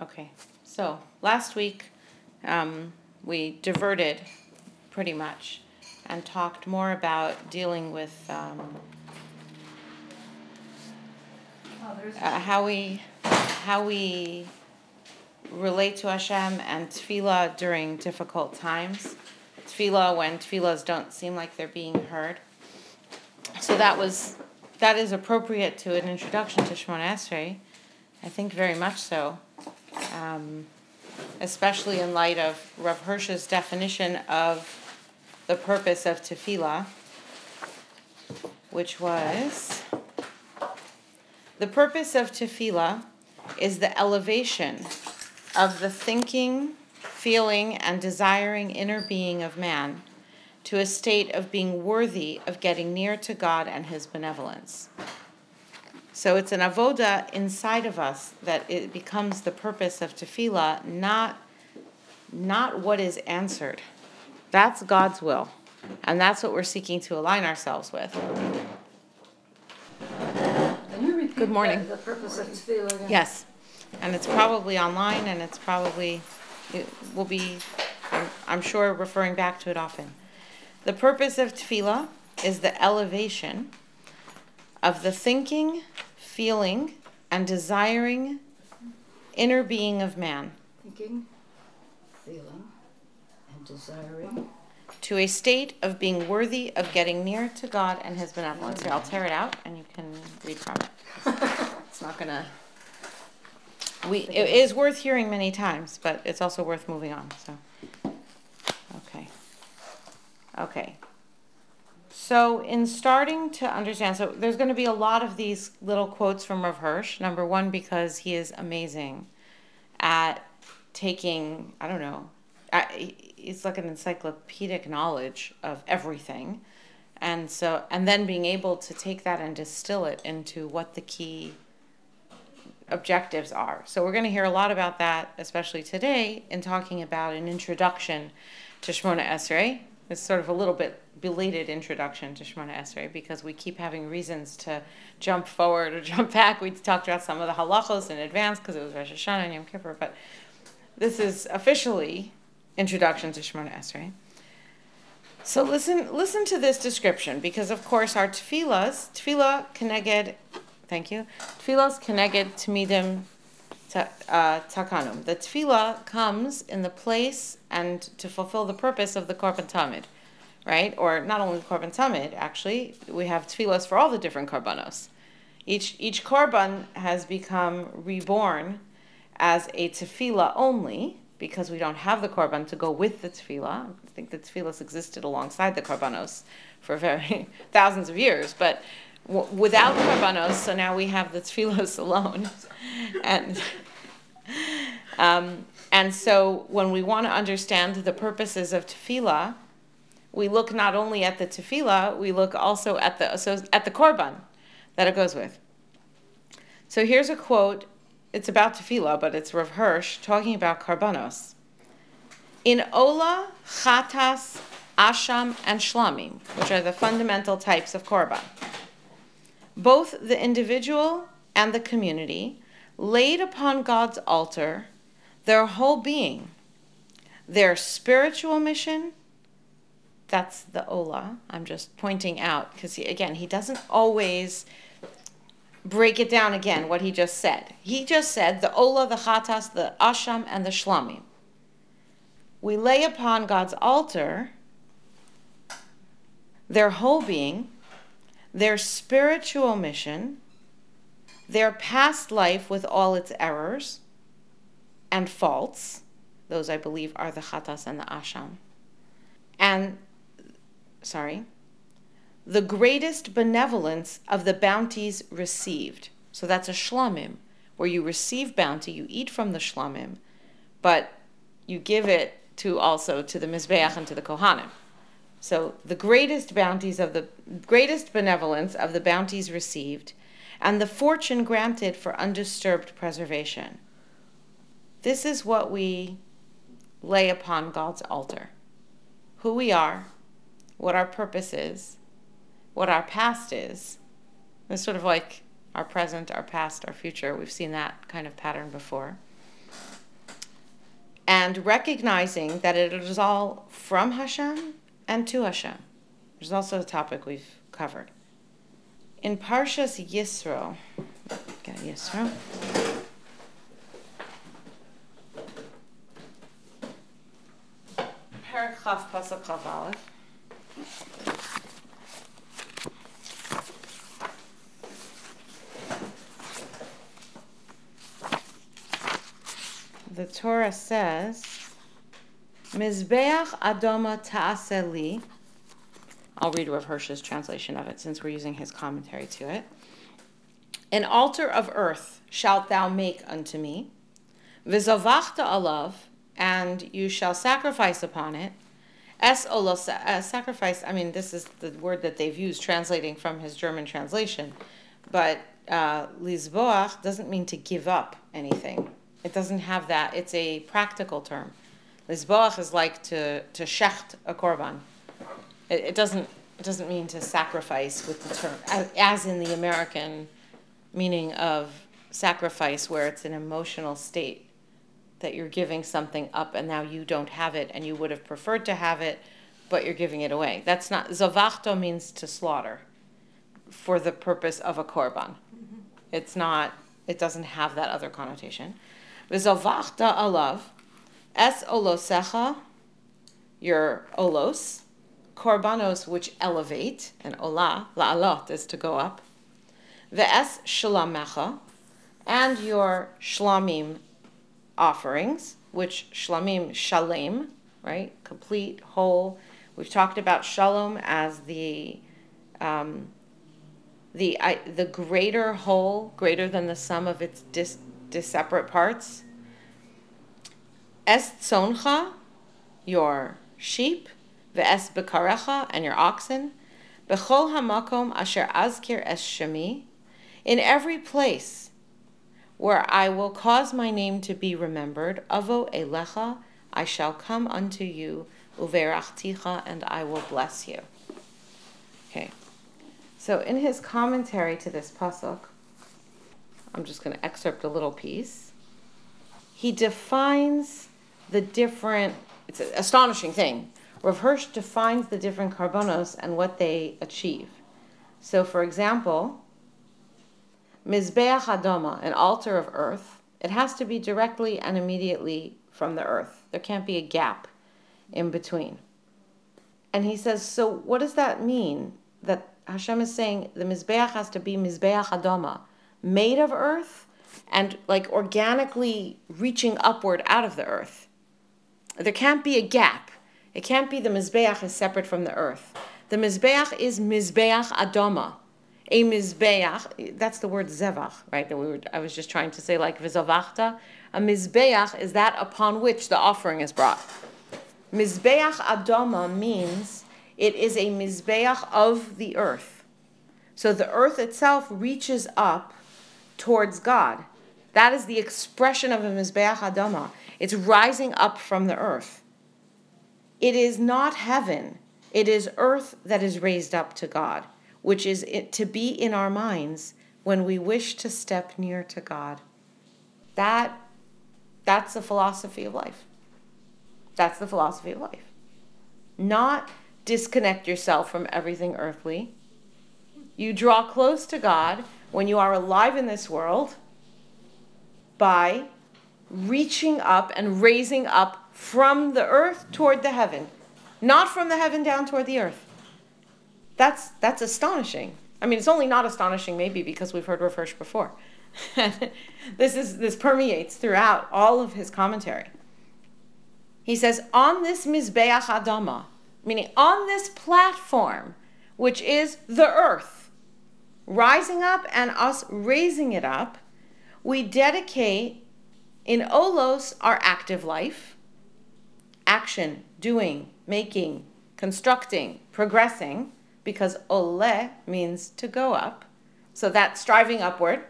Okay, so last week we diverted pretty much and talked more about dealing with how we relate to Hashem and tefillah during difficult times. Tefillah when tefillahs don't seem like they're being heard. So that is appropriate to an introduction to Shmone Esrei, I think very much so, especially in light of Rav Hirsch's definition of the purpose of tefillah, which was, the purpose of tefillah is the elevation of the thinking, feeling, and desiring inner being of man to a state of being worthy of getting near to God and His benevolence. So it's an avoda inside of us that it becomes the purpose of tefillah, not what is answered. That's God's will, and that's what we're seeking to align ourselves with. Good morning. The purpose of tefillah again. Yes, and it's probably online, and it will be, I'm sure, referring back to it often. The purpose of tefillah is the elevation of the thinking, feeling, and desiring inner being of man. Thinking, feeling, and desiring. To a state of being worthy of getting near to God and His benevolence. Here, I'll tear it out and you can read from it. It's not going to... It is worth hearing many times, but it's also worth moving on. So, Okay. So in starting to understand, so there's going to be a lot of these little quotes from Rav Hirsch. Number one, because he is amazing at taking, it's like an encyclopedic knowledge of everything. And then being able to take that and distill it into what the key objectives are. So we're going to hear a lot about that, especially today, in talking about an introduction to Shmone Esrei. It's sort of a little bit belated introduction to Shmone Esrei because we keep having reasons to jump forward or jump back. We talked about some of the halachos in advance because it was Rosh Hashanah and Yom Kippur, but this is officially introduction to Shmone Esrei. So listen to this description, because of course our tefillah keneged, tefillahs keneged tamidim takanum. The tefillah comes in the place and to fulfill the purpose of the korban tamid, right? Or not only the korban tamid, actually, we have tefillahs for all the different korbanos. Each korban has become reborn as a tefillah only, because we don't have the korban to go with the tefillah. I think the tefillahs existed alongside the korbanos for thousands of years, but without korbanos, so now we have the tefillahs alone. And so when we want to understand the purposes of tefillah, we look not only at the tefillah, we look also at the korban that it goes with. So here's a quote. It's about tefillah, but it's Rav Hirsch talking about korbanos. In Ola, Chatas, Asham, and Shlamim, which are the fundamental types of korban, both the individual and the community laid upon God's altar their whole being, their spiritual mission. That's the Ola. I'm just pointing out, because he doesn't always break it down again, what he just said. He just said the Ola, the Chatas, the Asham, and the Shlamim. We lay upon God's altar their whole being, their spiritual mission, their past life with all its errors and faults. Those, I believe, are the Chatas and the Asham. The greatest benevolence of the bounties received. So that's a shlamim, where you receive bounty, you eat from the shlamim, but you give it to the Mizbeach and to the Kohanim. So the greatest bounties of the greatest benevolence of the bounties received, and the fortune granted for undisturbed preservation. This is what we lay upon God's altar. Who we are, what our purpose is, what our past is. It's sort of like our present, our past, our future. We've seen that kind of pattern before. and recognizing that it is all from Hashem and to Hashem, which is also a topic we've covered. In Parshas Yisro, Perek Chaf Pasuk Aleph. The Torah says, Mizbeach Adoma ta'aseli. I'll read Rav Hirsch's translation of it since we're using his commentary to it. An altar of earth shalt thou make unto me, v'zavachta alav, and you shall sacrifice upon it. Sacrifice, I mean, this is the word that they've used translating from his German translation, but lizboach doesn't mean to give up anything. It doesn't have that. It's a practical term. Lizboach is like to shecht a korban. It doesn't mean to sacrifice with the term, as in the American meaning of sacrifice, where it's an emotional state that you're giving something up and now you don't have it and you would have preferred to have it, but you're giving it away. That's not, zavachta means to slaughter for the purpose of a korban. Mm-hmm. It's not, it doesn't have that other connotation. Zavachta alav, olosecha, your olos, korbanos, which elevate, and Ola, la'alot is to go up, shlamacha, and your shlamim offerings, which shlamim, shalem, right? Complete, whole. We've talked about shalom as the greater whole, greater than the sum of its separate parts. Tzoncha, your sheep, bekarecha, and your oxen, bechol hamakom asher azkir es shemi, in every place where I will cause my name to be remembered, avo elecha, I shall come unto you, uverachticha, and I will bless you. Okay, so in his commentary to this pasuk, I'm just going to excerpt a little piece. He defines the different, it's an astonishing thing, Rav Hirsch defines the different korbanos and what they achieve. So, for example, Mizbeach Adoma, an altar of earth, it has to be directly and immediately from the earth. There can't be a gap in between. And he says, so what does that mean? That Hashem is saying the Mizbeach has to be Mizbeach Adoma, made of earth and like organically reaching upward out of the earth. There can't be a gap. It can't be the Mizbeach is separate from the earth. The Mizbeach is Mizbeach Adoma. A Mizbeach, that's the word zevach, right? That I was just trying to say like Vizavachta. A Mizbeach is that upon which the offering is brought. Mizbeach Adoma means it is a Mizbeach of the earth. So the earth itself reaches up towards God. That is the expression of a Mizbeach Adoma. It's rising up from the earth. It is not heaven, it is earth that is raised up to God, which is to be in our minds when we wish to step near to God. That's the philosophy of life. That's the philosophy of life. Not disconnect yourself from everything earthly. You draw close to God when you are alive in this world by reaching up and raising up from the earth toward the heaven, not from the heaven down toward the earth. That's astonishing. I mean, it's only not astonishing maybe because we've heard Rav Hirsch before. This permeates throughout all of his commentary. He says, on this Mizbeach Adama, meaning on this platform, which is the earth, rising up and us raising it up, we dedicate in Olos our active life, action, doing, making, constructing, progressing, because ole means to go up. So that's striving upward.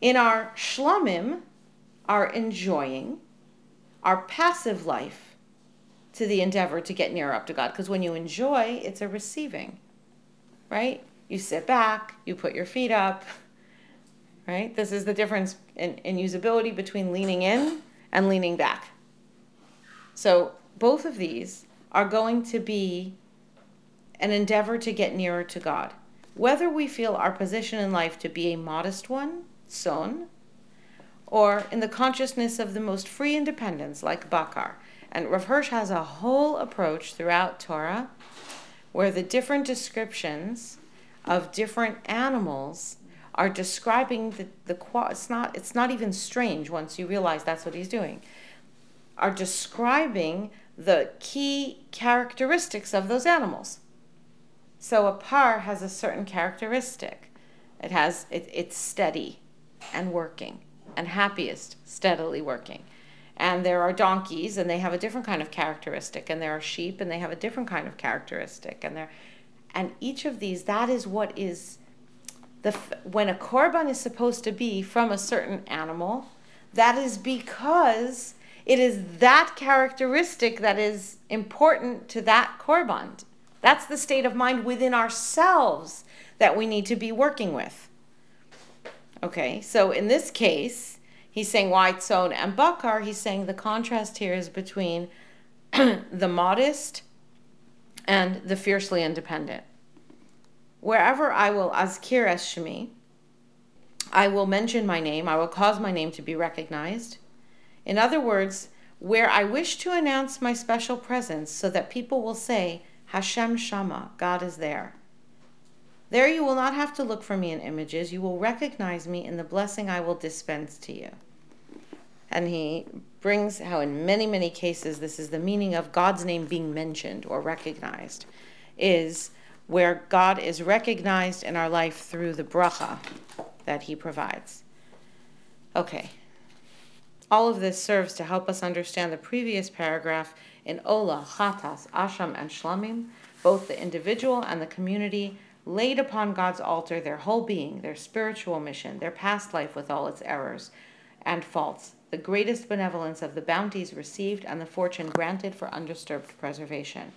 In our shlamim, our enjoying, our passive life to the endeavor to get nearer up to God. Because when you enjoy, it's a receiving, right? You sit back, you put your feet up, right? This is the difference in usability between leaning in and leaning back. So both of these are going to be an endeavor to get nearer to God. Whether we feel our position in life to be a modest one, son, or in the consciousness of the most free independence, like Bakar. And Rav Hirsch has a whole approach throughout Torah where the different descriptions of different animals are describing it's not even strange once you realize that's what he's doing, are describing the key characteristics of those animals. So a par has a certain characteristic. It's steady and working, and happiest, steadily working. And there are donkeys, and they have a different kind of characteristic. And there are sheep, and they have a different kind of characteristic. And each of these, that is what is, when a korban is supposed to be from a certain animal, that is because it is that characteristic that is important to that korban. That's the state of mind within ourselves that we need to be working with. Okay, so in this case, he's saying white zone and bakar. He's saying the contrast here is between the modest and the fiercely independent. Wherever I will azkir es shmi, I will mention my name. I will cause my name to be recognized. In other words, where I wish to announce my special presence so that people will say, Hashem Shama, God is there. There you will not have to look for me in images. You will recognize me in the blessing I will dispense to you. And he brings how in many, many cases this is the meaning of God's name being mentioned or recognized, is where God is recognized in our life through the bracha that he provides. Okay. All of this serves to help us understand the previous paragraph in Ola, Chatas, Asham, and Shlamim, both the individual and the community, laid upon God's altar their whole being, their spiritual mission, their past life with all its errors and faults, the greatest benevolence of the bounties received and the fortune granted for undisturbed preservation.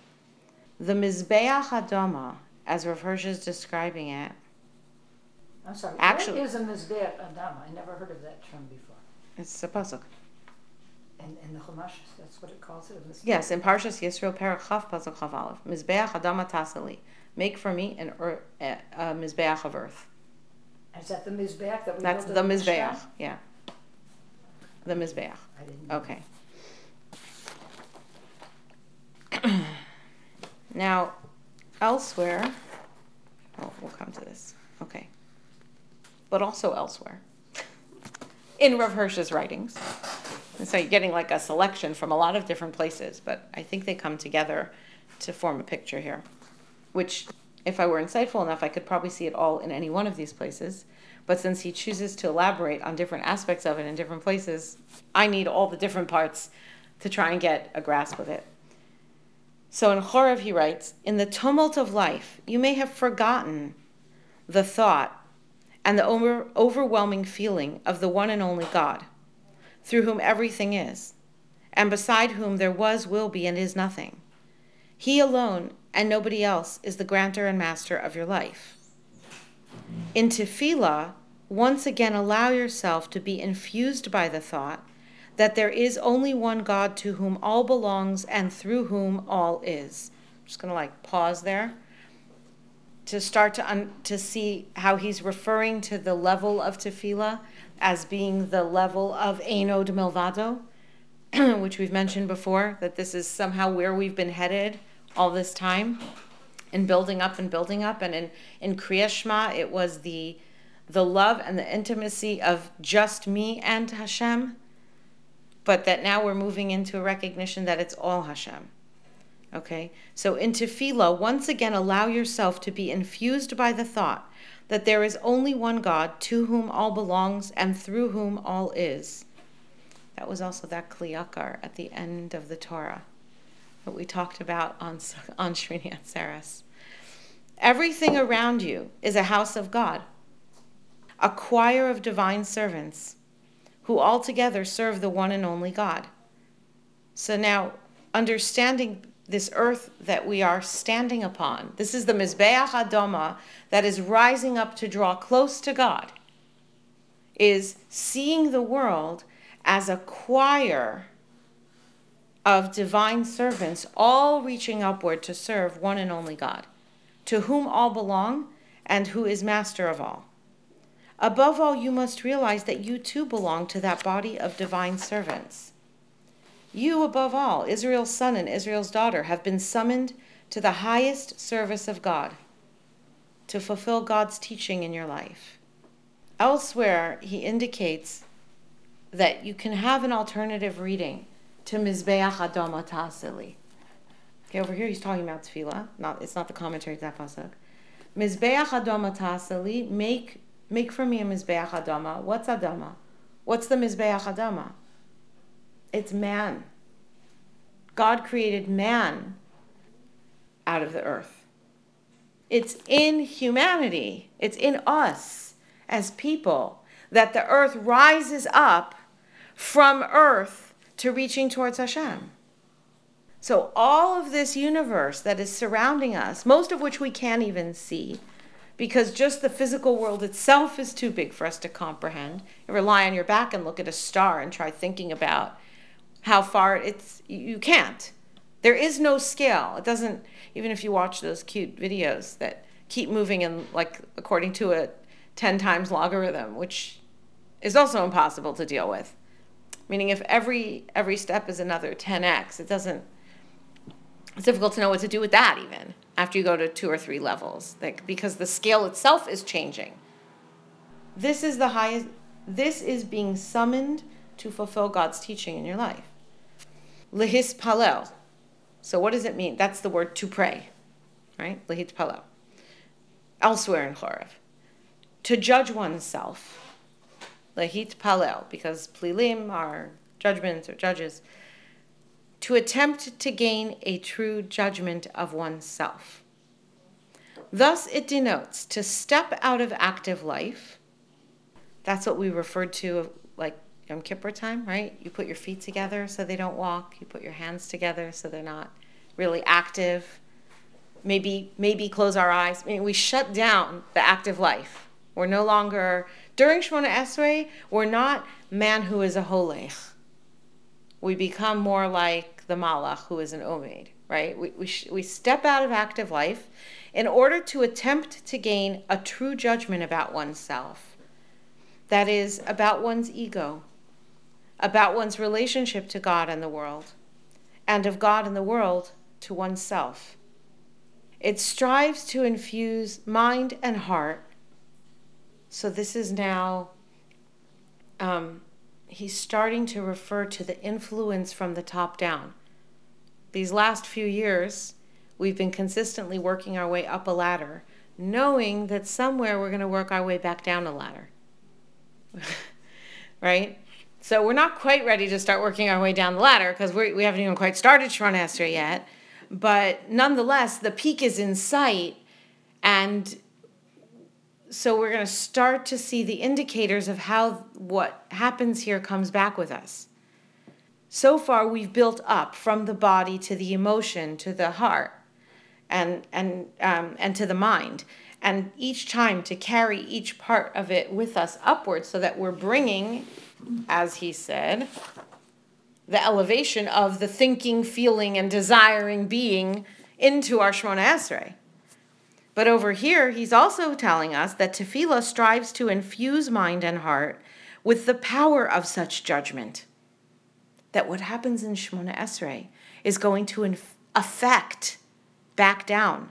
The Mizbeach Adoma, as Rav Hirsch is describing it. I'm sorry, actually, what is a Mizbeach Adoma? I never heard of that term before. It's a pasuk. And the Chumash, that's what it calls it? Yes, in Parshas Yisro, Perek Chaf Pasuk Aleph, Mizbeach Adoma Tasali. Make for me an mizbeach of earth. Is that the mizbeach that we? That's the mizbeach. Yeah. The mizbeach. I didn't know. Okay. Now, elsewhere. Oh, we'll come to this. Okay. But also elsewhere, in Rav Hirsch's writings, and so you're getting like a selection from a lot of different places, but I think they come together to form a picture here. Which, if I were insightful enough, I could probably see it all in any one of these places. But since he chooses to elaborate on different aspects of it in different places, I need all the different parts to try and get a grasp of it. So in Chorev, he writes, in the tumult of life, you may have forgotten the thought and the overwhelming feeling of the one and only God, through whom everything is, and beside whom there was, will be, and is nothing. He alone and nobody else is the grantor and master of your life. In Tefillah, once again allow yourself to be infused by the thought that there is only one God to whom all belongs and through whom all is. I'm just going to pause there to start to see how he's referring to the level of Tefillah as being the level of Einod Milvado, which we've mentioned before, that this is somehow where we've been headed all this time, in building up, and in Kriya Shema, it was the love and the intimacy of just me and Hashem, but that now we're moving into a recognition that it's all Hashem. Okay, so in Tefillah, once again allow yourself to be infused by the thought that there is only one God to whom all belongs and through whom all is. That was also that kliyakar at the end of the Torah that we talked about on Shmini Atzeres. Everything around you is a house of God, a choir of divine servants who altogether serve the one and only God. So now, understanding this earth that we are standing upon, this is the Mizbeach Adoma that is rising up to draw close to God, is seeing the world as a choir of divine servants, all reaching upward to serve one and only God, to whom all belong and who is master of all. Above all, you must realize that you too belong to that body of divine servants. You, above all, Israel's son and Israel's daughter, have been summoned to the highest service of God, to fulfill God's teaching in your life. Elsewhere, he indicates that you can have an alternative reading to Mizbeach Adoma Tasili. Okay, over here he's talking about Tefillah. It's not the commentary to that pasuk. Mizbeach Adoma Tasili, make for me a Mizbeach Adoma. What's Adoma? What's the Mizbeach Adoma? It's man. God created man out of the earth. It's in humanity. It's in us as people that the earth rises up from earth to reaching towards Hashem. So all of this universe that is surrounding us, most of which we can't even see, because just the physical world itself is too big for us to comprehend. You rely on your back and look at a star and try thinking about how far it's, you can't. There is no scale. It doesn't, even if you watch those cute videos that keep moving in, like, according to a 10 times logarithm, which is also impossible to deal with. Meaning if every step is another 10x, it doesn't, it's difficult to know what to do with that even after you go to 2 or 3 levels, like, because the scale itself is changing. This is the highest, this is being summoned to fulfill God's teaching in your life. L'hit palel. So what does it mean? That's the word to pray, right? L'hit palel. Elsewhere in Chorev. To judge oneself. L'hit palel, because plilim are judgments or judges. To attempt to gain a true judgment of oneself. Thus it denotes to step out of active life. That's what we referred to like Yom Kippur time, right? You put your feet together so they don't walk. You put your hands together so they're not really active. Maybe close our eyes. I mean, we shut down the active life. We're no longer, during Shmone Esrei, we're not man who is a holech. We become more like the malach, who is an omed, right? We step out of active life in order to attempt to gain a true judgment about oneself. That is, about one's ego, about one's relationship to God and the world, and of God and the world to oneself. It strives to infuse mind and heart. So this is now... he's starting to refer to the influence from the top down. These last few years, we've been consistently working our way up a ladder, knowing that somewhere we're going to work our way back down a ladder, right? So we're not quite ready to start working our way down the ladder because we haven't even quite started Shmone Esrei yet. But nonetheless, the peak is in sight, and so we're going to start to see the indicators of how what happens here comes back with us. So far, we've built up from the body to the emotion, to the heart, and to the mind. And each time to carry each part of it with us upward so that we're bringing, as he said, the elevation of the thinking, feeling, and desiring being into our Shmone Esrei. But over here, he's also telling us that Tefillah strives to infuse mind and heart with the power of such judgment, that what happens in Shmone Esrei is going to affect back down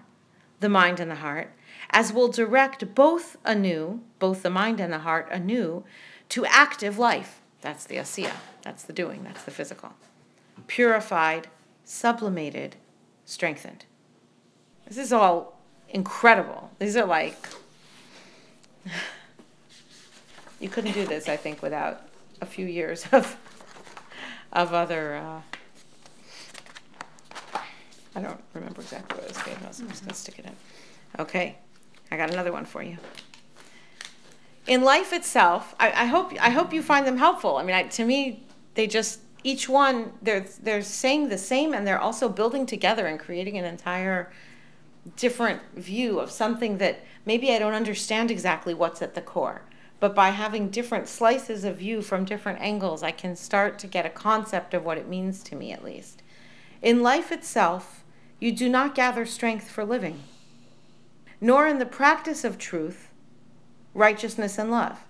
the mind and the heart, as will direct both the mind and the heart anew, to active life. That's the asiya, that's the doing, that's the physical. Purified, sublimated, strengthened. This is all incredible. These are like, you couldn't do this, I think, without a few years of other, I don't remember exactly what I was saying. I was just going to stick it in. Okay, I got another one for you. In life itself, I hope you find them helpful. I mean, to me, they just, each one, they're saying the same, and they're also building together and creating an entire different view of something that maybe I don't understand exactly what's at the core, but by having different slices of view from different angles, I can start to get a concept of what it means to me, at least. In life itself, you do not gather strength for living, nor in the practice of truth, righteousness, and love.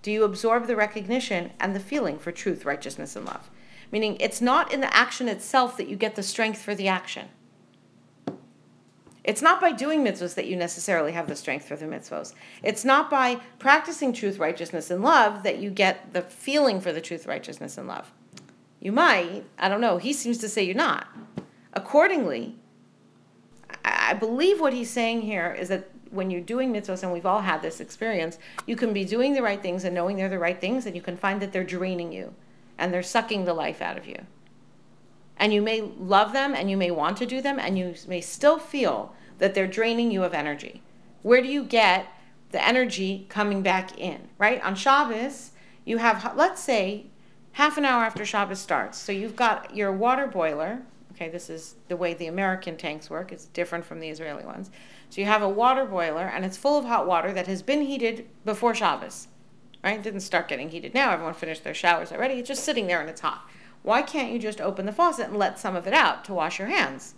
Do you absorb the recognition and the feeling for truth, righteousness, and love? Meaning, it's not in the action itself that you get the strength for the action. It's not by doing mitzvahs that you necessarily have the strength for the mitzvahs. It's not by practicing truth, righteousness, and love that you get the feeling for the truth, righteousness, and love. You might, I don't know, he seems to say you're not. Accordingly, I believe what he's saying here is that when you're doing mitzvahs, and we've all had this experience, you can be doing the right things and knowing they're the right things, and you can find that they're draining you, and they're sucking the life out of you. And you may love them, and you may want to do them, and you may still feel that they're draining you of energy. Where do you get the energy coming back in, right? On Shabbos, you have, let's say, half an hour after Shabbos starts. So you've got your water boiler. Okay, this is the way the American tanks work. It's different from the Israeli ones. So you have a water boiler, and it's full of hot water that has been heated before Shabbos, right? It didn't start getting heated now. Everyone finished their showers already. It's just sitting there, and it's hot. Why can't you just open the faucet and let some of it out to wash your hands?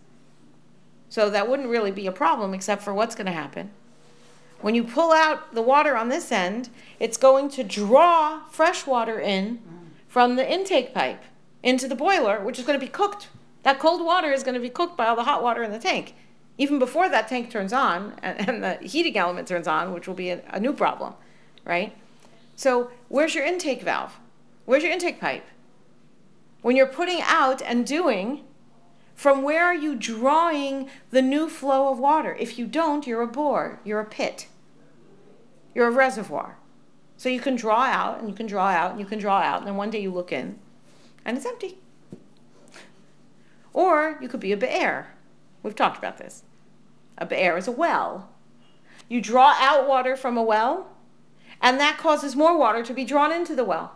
So that wouldn't really be a problem, except for what's going to happen. When you pull out the water on this end, it's going to draw fresh water in from the intake pipe into the boiler, which is going to be cooked. That cold water is going to be cooked by all the hot water in the tank, even before that tank turns on and the heating element turns on, which will be a new problem, right? So where's your intake valve? Where's your intake pipe? When you're putting out and doing, from where are you drawing the new flow of water? If you don't, you're a bore, you're a pit, you're a reservoir. So you can draw out, and you can draw out, and you can draw out, and then one day you look in, and it's empty. Or you could be a be'er. We've talked about this. A be'er is a well. You draw out water from a well, and that causes more water to be drawn into the well,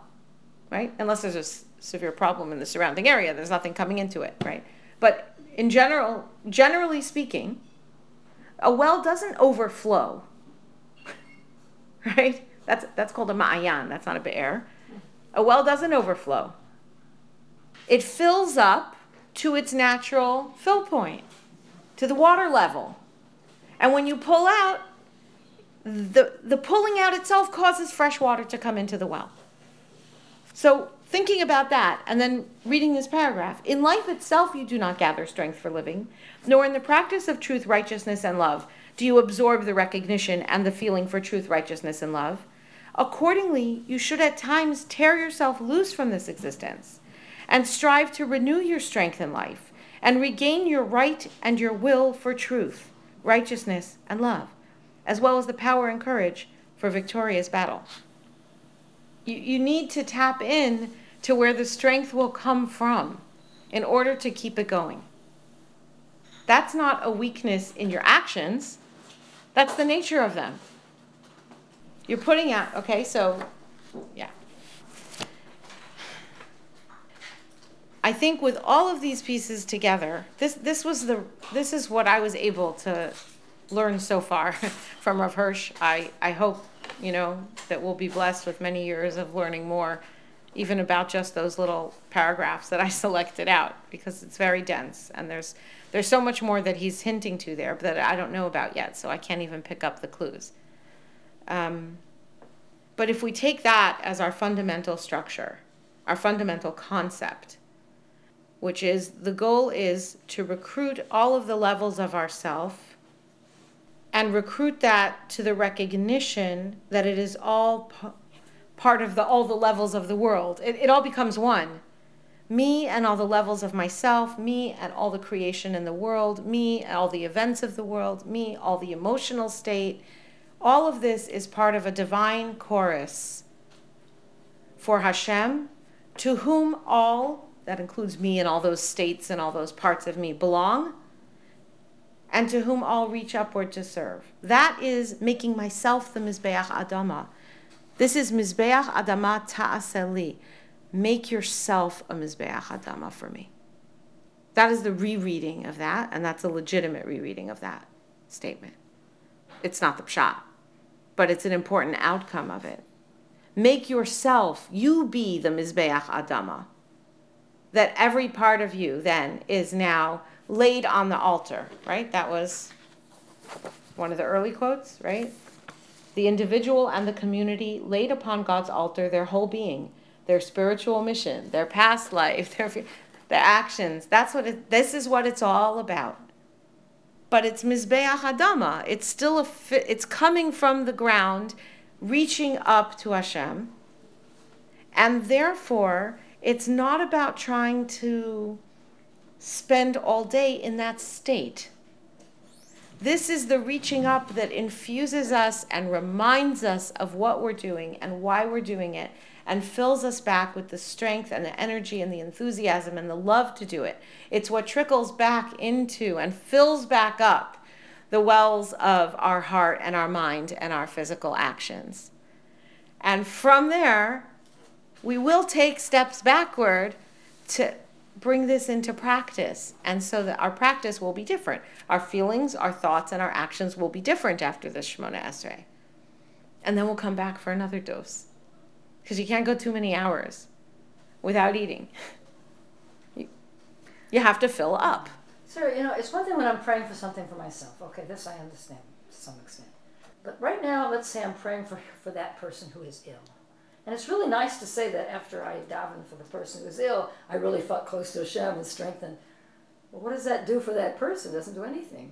right? Unless there's a severe problem in the surrounding area. There's nothing coming into it, right? But in general, generally speaking, a well doesn't overflow, right? That's called a ma'ayan. That's not a be'er. A well doesn't overflow. It fills up to its natural fill point, to the water level. And when you pull out, the pulling out itself causes fresh water to come into the well. So thinking about that, and then reading this paragraph, in life itself you do not gather strength for living, nor in the practice of truth, righteousness, and love do you absorb the recognition and the feeling for truth, righteousness, and love. Accordingly, you should at times tear yourself loose from this existence and strive to renew your strength in life and regain your right and your will for truth, righteousness, and love, as well as the power and courage for victorious battle. You need to tap in to where the strength will come from in order to keep it going. That's not a weakness in your actions. That's the nature of them. You're putting out, okay, so, yeah. I think with all of these pieces together, this is what I was able to learn so far from Rav Hirsch. I hope, you know, that we'll be blessed with many years of learning more, even about just those little paragraphs that I selected out, because it's very dense, and there's so much more that he's hinting to there that I don't know about yet, so I can't even pick up the clues. But if we take that as our fundamental structure, our fundamental concept, which is the goal is to recruit all of the levels of ourself and recruit that to the recognition that it is all part of all the levels of the world. It all becomes one. Me and all the levels of myself, me and all the creation in the world, me and all the events of the world, me, all the emotional state. All of this is part of a divine chorus for Hashem, to whom all, that includes me and all those states and all those parts of me, belong, and to whom all reach upward to serve. That is making myself the Mizbeach Adoma. This is Mizbeach Adama Ta'aseli. Make yourself a Mizbeach Adama for me. That is the rereading of that, and that's a legitimate rereading of that statement. It's not the pshat, but it's an important outcome of it. Make yourself, you be the Mizbeach Adoma, that every part of you then is now laid on the altar, right? That was one of the early quotes, right? The individual and the community laid upon God's altar their whole being, their spiritual mission, their past life, their actions. That's what this is what it's all about. But it's Mizbeach Adama. It's still it's coming from the ground, reaching up to Hashem. And therefore, it's not about trying to spend all day in that state. This is the reaching up that infuses us and reminds us of what we're doing and why we're doing it, and fills us back with the strength and the energy and the enthusiasm and the love to do it. It's what trickles back into and fills back up the wells of our heart and our mind and our physical actions. And from there, we will take steps backward to bring this into practice, and so that our practice will be different. Our feelings, our thoughts, and our actions will be different after this Shmone Esrei. And then we'll come back for another dose, because you can't go too many hours without eating. You have to fill up. Sir, it's one thing when I'm praying for something for myself. Okay, this I understand to some extent. But right now, let's say I'm praying for that person who is ill. And it's really nice to say that after I daven for the person who's ill, I really felt close to Hashem and strengthened. Well, what does that do for that person? It doesn't do anything.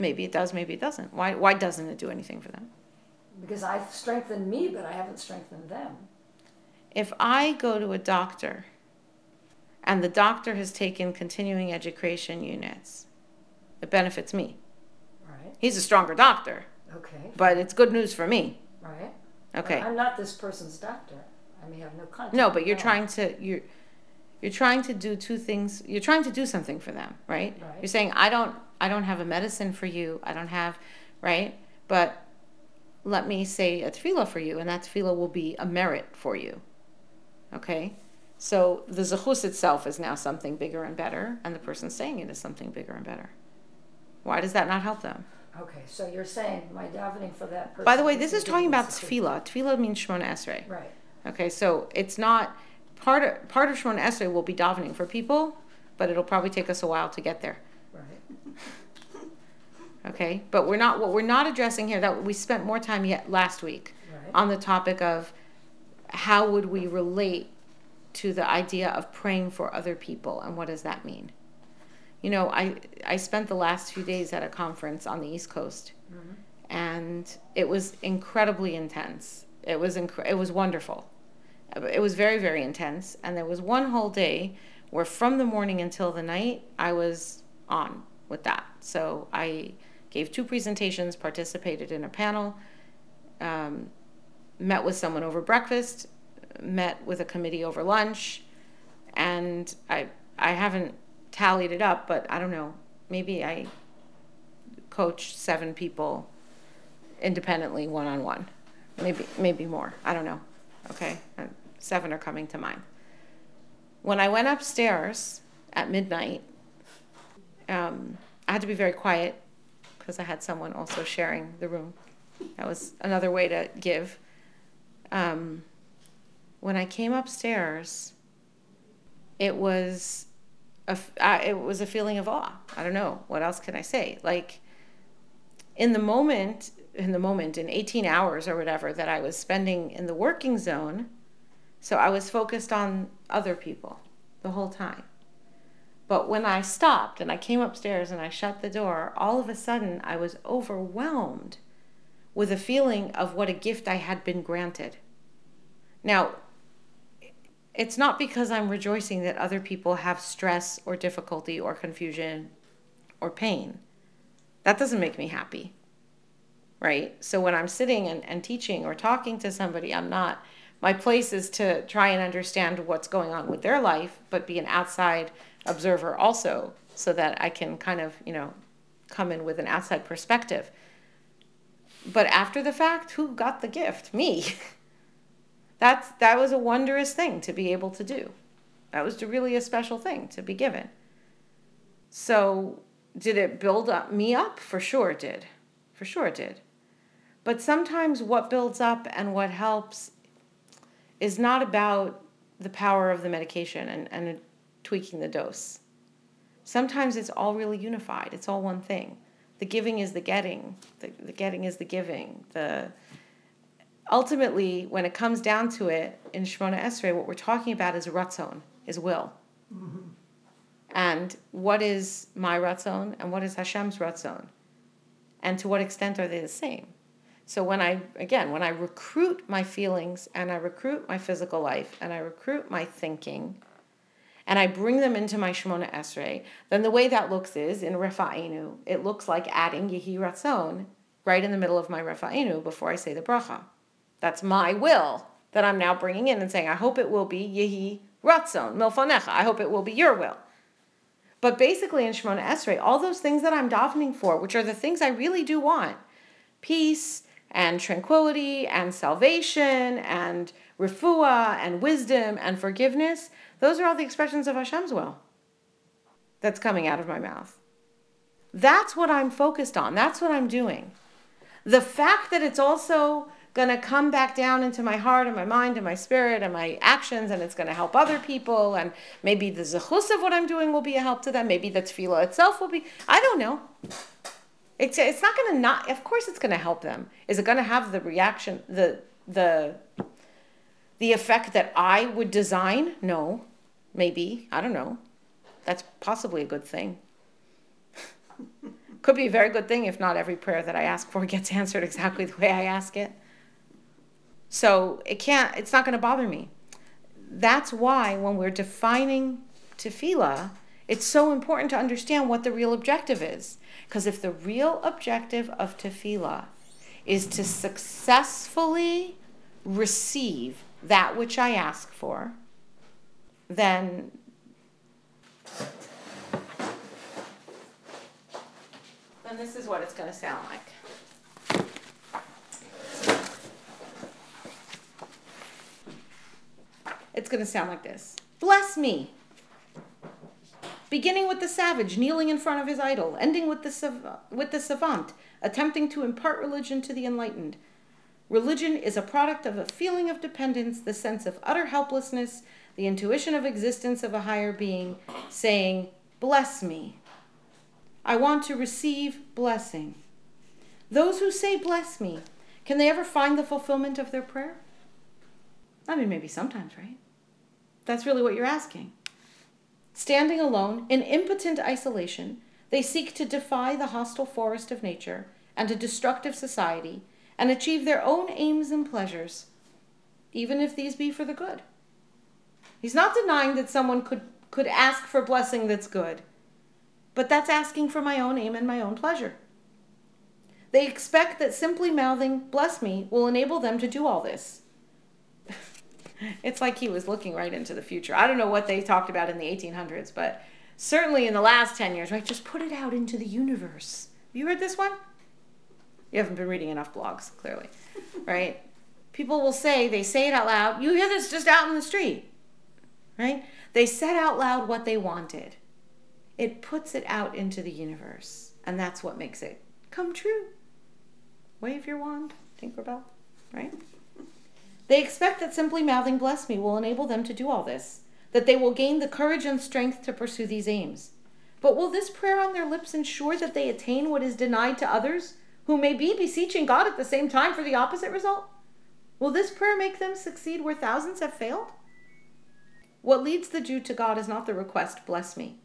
Maybe it does, maybe it doesn't. Why doesn't it do anything for them? Because I've strengthened me, but I haven't strengthened them. If I go to a doctor and the doctor has taken continuing education units, it benefits me. Right. He's a stronger doctor. Okay. But it's good news for me. Right. Okay. I'm not this person's doctor. I may have no contact. No, but you're trying to do two things. You're trying to do something for them, right? Right. You're saying I don't have a medicine for you. I don't have, right? But let me say a tefillah for you, and that tefillah will be a merit for you. Okay? So the zechus itself is now something bigger and better, and the person saying it is something bigger and better. Why does that not help them? Okay, so you're saying my davening for that person... By the way, this is talking about tefillah. Tefillah means Shmone Esrei. Right. Okay, so it's not... Part of Shmone Esrei will be davening for people, but it'll probably take us a while to get there. Right. Okay, but we're not addressing here that we spent more time yet last week, right, on the topic of how would we relate to the idea of praying for other people and what does that mean. I spent the last few days at a conference on the East Coast, mm-hmm, and it was incredibly intense. It was wonderful. It was very, very intense, and there was one whole day where from the morning until the night I was on with that. So I gave two presentations, participated in a panel, met with someone over breakfast, met with a committee over lunch, and I haven't tallied it up, but I don't know, maybe I coached 7 people independently, one-on-one, maybe more, I don't know. Okay, 7 are coming to mind. When I went upstairs at midnight, I had to be very quiet because I had someone also sharing the room. That was another way to give. When I came upstairs, it was a feeling of awe. I don't know. What else can I say? Like, in 18 hours or whatever that I was spending in the working zone, so I was focused on other people the whole time. But when I stopped and I came upstairs and I shut the door, all of a sudden I was overwhelmed with a feeling of what a gift I had been granted. Now, it's not because I'm rejoicing that other people have stress or difficulty or confusion or pain. That doesn't make me happy, right? So when I'm sitting and teaching or talking to somebody, my place is to try and understand what's going on with their life, but be an outside observer also, so that I can kind of, come in with an outside perspective. But after the fact, who got the gift? Me. That was a wondrous thing to be able to do. That was really a special thing to be given. So did it build me up? For sure it did. But sometimes what builds up and what helps is not about the power of the medication and tweaking the dose. Sometimes it's all really unified. It's all one thing. The giving is the getting. The getting is the giving. Ultimately, when it comes down to it, in Shmone Esrei, what we're talking about is ratzon, is will. Mm-hmm. And what is my ratzon and what is Hashem's ratzon? And to what extent are they the same? So when I recruit my feelings and I recruit my physical life and I recruit my thinking and I bring them into my Shemona Esrei, then the way that looks is, in refaenu, it looks like adding Yehi Ratzon right in the middle of my refaenu before I say the bracha. That's my will that I'm now bringing in and saying, I hope it will be Yehi Ratzon, milfonecha, I hope it will be your will. But basically in Shemona Esrei, all those things that I'm davening for, which are the things I really do want, peace and tranquility and salvation and refuah and wisdom and forgiveness, those are all the expressions of Hashem's will that's coming out of my mouth. That's what I'm focused on. That's what I'm doing. The fact that it's also going to come back down into my heart and my mind and my spirit and my actions, and it's going to help other people, and maybe the zechus of what I'm doing will be a help to them. Maybe the tefillah itself will be, I don't know. It's not going to not, of course it's going to help them. Is it going to have the reaction, the effect that I would design? No, maybe, I don't know. That's possibly a good thing. Could be a very good thing if not every prayer that I ask for gets answered exactly the way I ask it. So it's not going to bother me. That's why when we're defining tefillah, it's so important to understand what the real objective is. Because if the real objective of tefillah is to successfully receive that which I ask for, then this is what it's going to sound like. It's going to sound like this. Bless me. Beginning with the savage, kneeling in front of his idol, ending with the savant, attempting to impart religion to the enlightened. Religion is a product of a feeling of dependence, the sense of utter helplessness, the intuition of existence of a higher being, saying, bless me. I want to receive blessing. Those who say bless me, can they ever find the fulfillment of their prayer? I mean, maybe sometimes, right? That's really what you're asking. Standing alone, in impotent isolation, they seek to defy the hostile forest of nature and a destructive society and achieve their own aims and pleasures, even if these be for the good. He's not denying that someone could ask for blessing that's good, but that's asking for my own aim and my own pleasure. They expect that simply mouthing, bless me, will enable them to do all this. It's like he was looking right into the future. I don't know what they talked about in the 1800s, but certainly in the last 10 years, right? Just put it out into the universe. Have you heard this one? You haven't been reading enough blogs, clearly, right? People will say, they say it out loud. You hear this just out in the street, right? They said out loud what they wanted. It puts it out into the universe, and that's what makes it come true. Wave your wand, Tinkerbell, right? They expect that simply mouthing bless me will enable them to do all this, that they will gain the courage and strength to pursue these aims. But will this prayer on their lips ensure that they attain what is denied to others, who may be beseeching God at the same time for the opposite result? Will this prayer make them succeed where thousands have failed? What leads the Jew to God is not the request, bless me,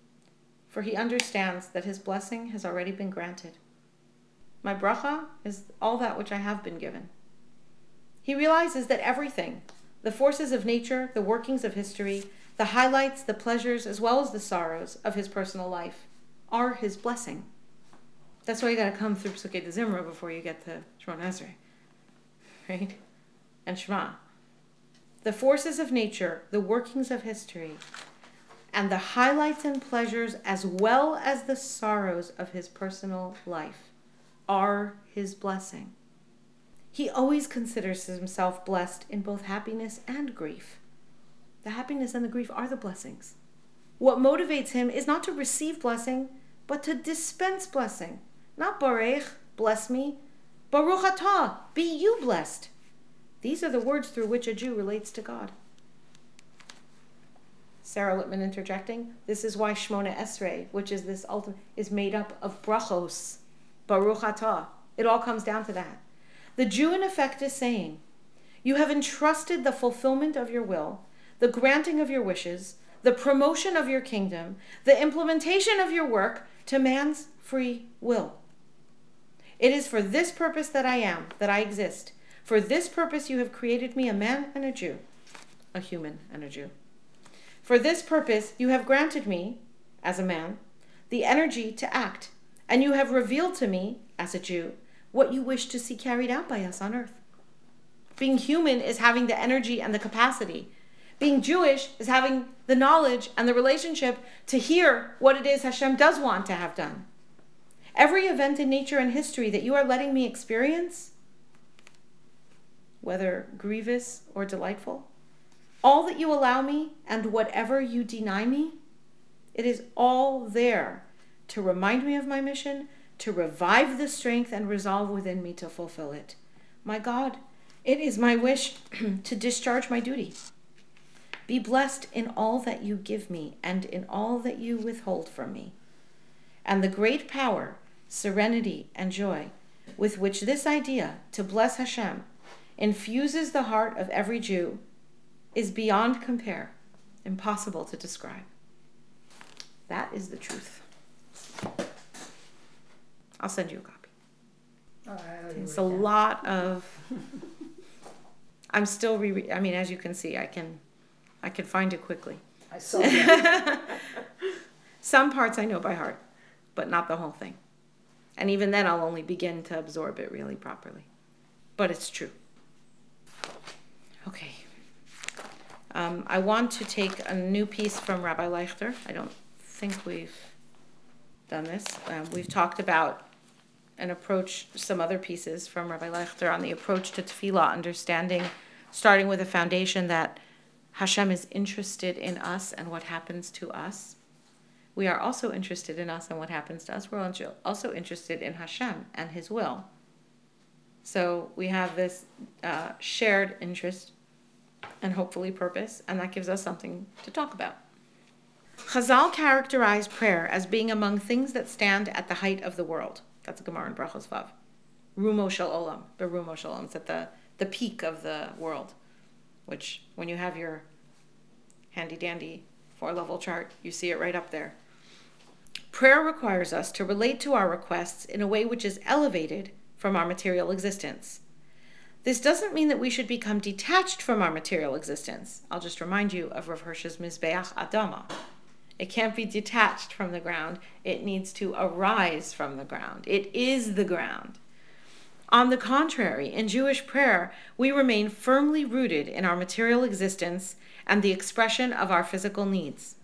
for he understands that his blessing has already been granted. My bracha is all that which I have been given. He realizes that everything, the forces of nature, the workings of history, the highlights, the pleasures, as well as the sorrows of his personal life, are his blessing. That's why you got to come through Psukei de Zimra before you get to Shemone Esrei, right? And Shema. The forces of nature, the workings of history, and the highlights and pleasures, as well as the sorrows of his personal life, are his blessing. He always considers himself blessed in both happiness and grief. The happiness and the grief are the blessings. What motivates him is not to receive blessing, but to dispense blessing. Not barech, bless me, Baruch atah, be you blessed. These are the words through which a Jew relates to God. Sarah Lippman interjecting, this is why Shmone Esrei, which is this ultimate, is made up of brachos, Baruch atah. It all comes down to that. The Jew in effect is saying, you have entrusted the fulfillment of your will, the granting of your wishes, the promotion of your kingdom, the implementation of your work to man's free will. It is for this purpose that I am, that I exist. For this purpose you have created me a man and a Jew, a human and a Jew. For this purpose you have granted me, as a man, the energy to act, and you have revealed to me, as a Jew, what you wish to see carried out by us on earth. Being human is having the energy and the capacity. Being Jewish is having the knowledge and the relationship to hear what it is Hashem does want to have done. Every event in nature and history that you are letting me experience, whether grievous or delightful, all that you allow me and whatever you deny me, it is all there to remind me of my mission, to revive the strength and resolve within me to fulfill it. My God, it is my wish to discharge my duty. Be blessed in all that you give me and in all that you withhold from me. And the great power, serenity, and joy with which this idea to bless Hashem infuses the heart of every Jew is beyond compare, impossible to describe. That is the truth. I'll send you a copy. It's a lot of... I'm still rereading. I mean, as you can see, I can find it quickly. I saw that. Some parts I know by heart, but not the whole thing. And even then, I'll only begin to absorb it really properly. But it's true. Okay. I want to take a new piece from Rabbi Leichter. I don't think we've done this. We've talked about an approach, some other pieces from Rabbi Leichter on the approach to tefillah, understanding, starting with a foundation that Hashem is interested in us and what happens to us. We are also interested in us and what happens to us. We're also interested in Hashem and His will. So we have this shared interest and hopefully purpose, and that gives us something to talk about. Chazal characterized prayer as being among things that stand at the height of the world. That's Gemara in Brachos Vav. Rumo shel olam, the rumo shel olam. It's at the peak of the world, which when you have your handy-dandy four-level chart, you see it right up there. Prayer requires us to relate to our requests in a way which is elevated from our material existence. This doesn't mean that we should become detached from our material existence. I'll just remind you of Rav Hirsch's Mizbeach Adoma. It can't be detached from the ground. It needs to arise from the ground. It is the ground. On the contrary, in Jewish prayer, we remain firmly rooted in our material existence and the expression of our physical needs.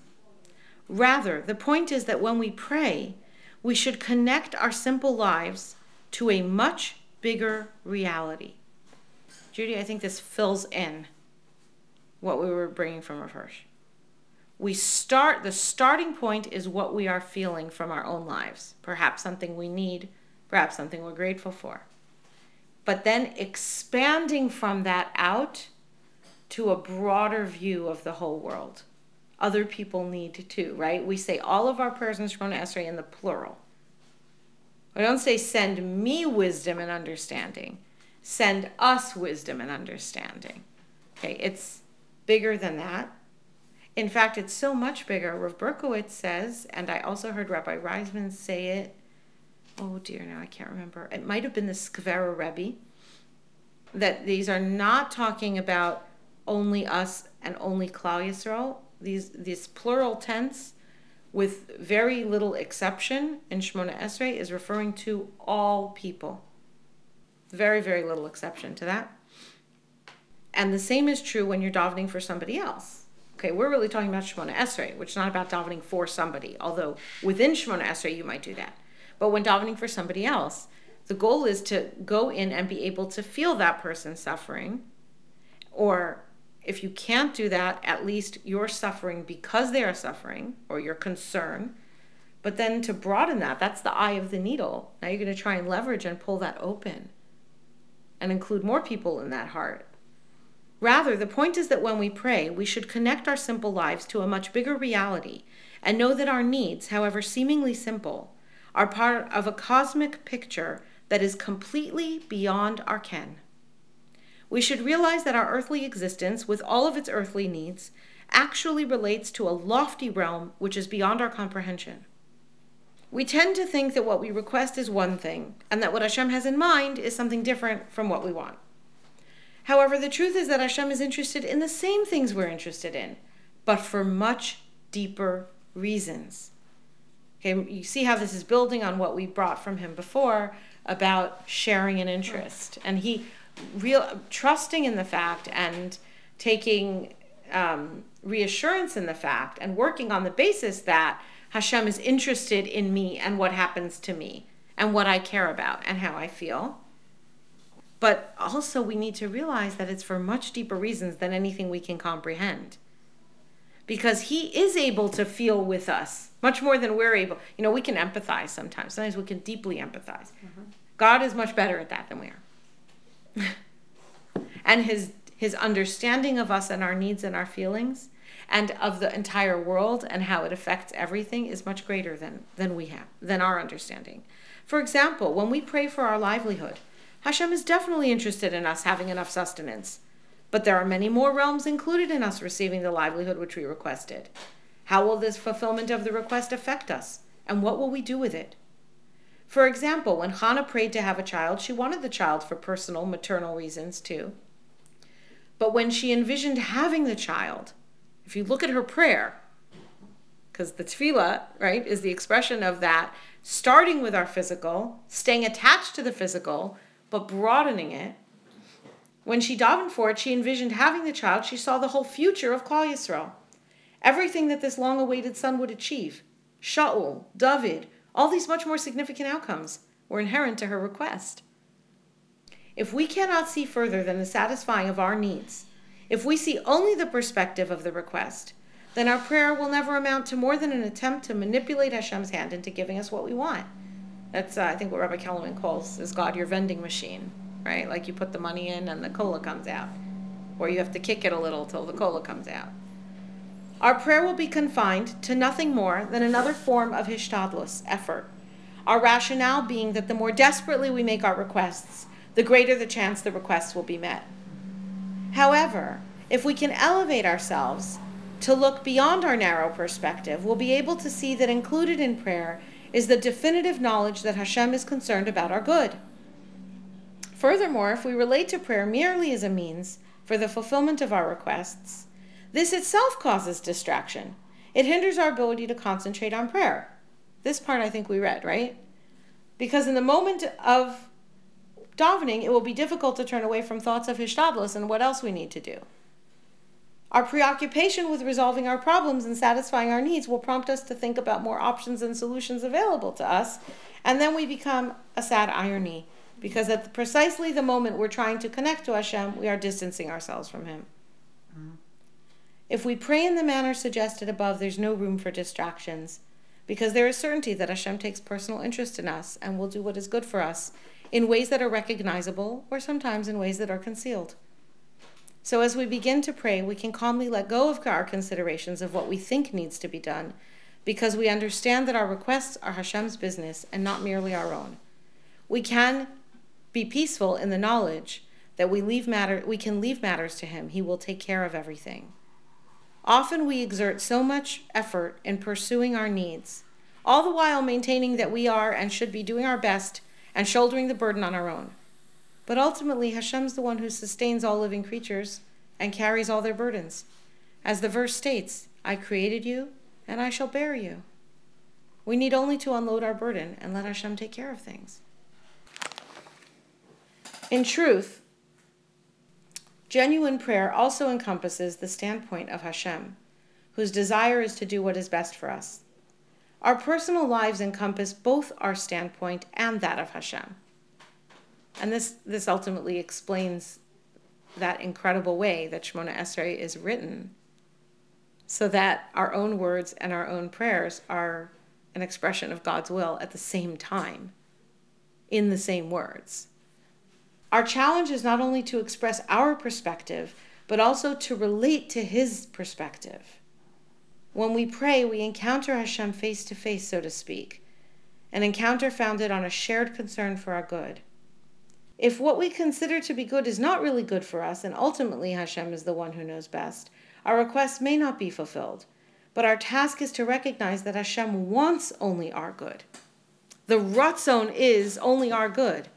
Rather, the point is that when we pray, we should connect our simple lives to a much bigger reality. Judy, I think this fills in what we were bringing from Rav Hirsch. The starting point is what we are feeling from our own lives, perhaps something we need, perhaps something we're grateful for. But then expanding from that out to a broader view of the whole world. Other people need too, right? We say all of our prayers in Shemona Esrei in the plural. We don't say send me wisdom and understanding. Send us wisdom and understanding. Okay, it's bigger than that. In fact, it's so much bigger. Rav Berkowitz says, and I also heard Rabbi Reisman say it, oh dear, now I can't remember. It might have been the Skvera Rebbe, that these are not talking about only us and only Klal Yisrael. These plural tense, with very little exception in Shmona Esrei, is referring to all people. Very, very little exception to that. And the same is true when you're davening for somebody else. Okay, we're really talking about Shmona Esrei, which is not about davening for somebody, although within Shmona Esrei you might do that. But when davening for somebody else, the goal is to go in and be able to feel that person's suffering. Or if you can't do that, at least you're suffering because they are suffering, or your concern. But then to broaden that, that's the eye of the needle. Now you're going to try and leverage and pull that open and include more people in that heart. Rather, the point is that when we pray, we should connect our simple lives to a much bigger reality and know that our needs, however seemingly simple, are part of a cosmic picture that is completely beyond our ken. We should realize that our earthly existence, with all of its earthly needs, actually relates to a lofty realm which is beyond our comprehension. We tend to think that what we request is one thing, and that what Hashem has in mind is something different from what we want. However, the truth is that Hashem is interested in the same things we're interested in, but for much deeper reasons. Okay, you see how this is building on what we brought from him before about sharing an interest, and he trusting in the fact and taking reassurance in the fact and working on the basis that Hashem is interested in me and what happens to me and what I care about and how I feel. But also we need to realize that it's for much deeper reasons than anything we can comprehend, because he is able to feel with us much more than we're able. You know, we can empathize sometimes. Sometimes we can deeply empathize. Mm-hmm. God is much better at that than we are. And his understanding of us and our needs and our feelings and of the entire world and how it affects everything is much greater than our understanding. For example, when we pray for our livelihood, Hashem is definitely interested in us having enough sustenance. But there are many more realms included in us receiving the livelihood which we requested. How will this fulfillment of the request affect us? And what will we do with it? For example, when Hannah prayed to have a child, she wanted the child for personal, maternal reasons too. But when she envisioned having the child, if you look at her prayer, because the tefillah, right, is the expression of that, starting with our physical, staying attached to the physical, but broadening it. When she davened for it, she envisioned having the child. She saw the whole future of Klal Yisrael, everything that this long-awaited son would achieve. Shaul, David, all these much more significant outcomes were inherent to her request. If we cannot see further than the satisfying of our needs, if we see only the perspective of the request, then our prayer will never amount to more than an attempt to manipulate Hashem's hand into giving us what we want. That's, I think, what Rabbi Kellerman calls, is God your vending machine, right? Like you put the money in and the cola comes out, or you have to kick it a little till the cola comes out. Our prayer will be confined to nothing more than another form of hishtadlus, effort. Our rationale being that the more desperately we make our requests, the greater the chance the requests will be met. However, if we can elevate ourselves to look beyond our narrow perspective, we'll be able to see that included in prayer is the definitive knowledge that Hashem is concerned about our good. Furthermore, if we relate to prayer merely as a means for the fulfillment of our requests, this itself causes distraction. It hinders our ability to concentrate on prayer. This part I think we read, right? Because in the moment of davening, it will be difficult to turn away from thoughts of hishtadlus and what else we need to do. Our preoccupation with resolving our problems and satisfying our needs will prompt us to think about more options and solutions available to us, and then we become a sad irony, because at precisely the moment we're trying to connect to Hashem, we are distancing ourselves from Him. Mm-hmm. If we pray in the manner suggested above, there's no room for distractions, because there is certainty that Hashem takes personal interest in us and will do what is good for us in ways that are recognizable or sometimes in ways that are concealed. So as we begin to pray, we can calmly let go of our considerations of what we think needs to be done, because we understand that our requests are Hashem's business and not merely our own. We can be peaceful in the knowledge that we can leave matters to Him. He will take care of everything. Often we exert so much effort in pursuing our needs, all the while maintaining that we are and should be doing our best and shouldering the burden on our own. But ultimately, Hashem's the one who sustains all living creatures and carries all their burdens. As the verse states, I created you and I shall bear you. We need only to unload our burden and let Hashem take care of things. In truth, genuine prayer also encompasses the standpoint of Hashem, whose desire is to do what is best for us. Our personal lives encompass both our standpoint and that of Hashem. And this ultimately explains that incredible way that Shmone Esrei is written, so that our own words and our own prayers are an expression of God's will at the same time, in the same words. Our challenge is not only to express our perspective, but also to relate to his perspective. When we pray, we encounter Hashem face to face, so to speak, an encounter founded on a shared concern for our good. If what we consider to be good is not really good for us, and ultimately Hashem is the one who knows best, our requests may not be fulfilled. But our task is to recognize that Hashem wants only our good. The ratzon is only our good.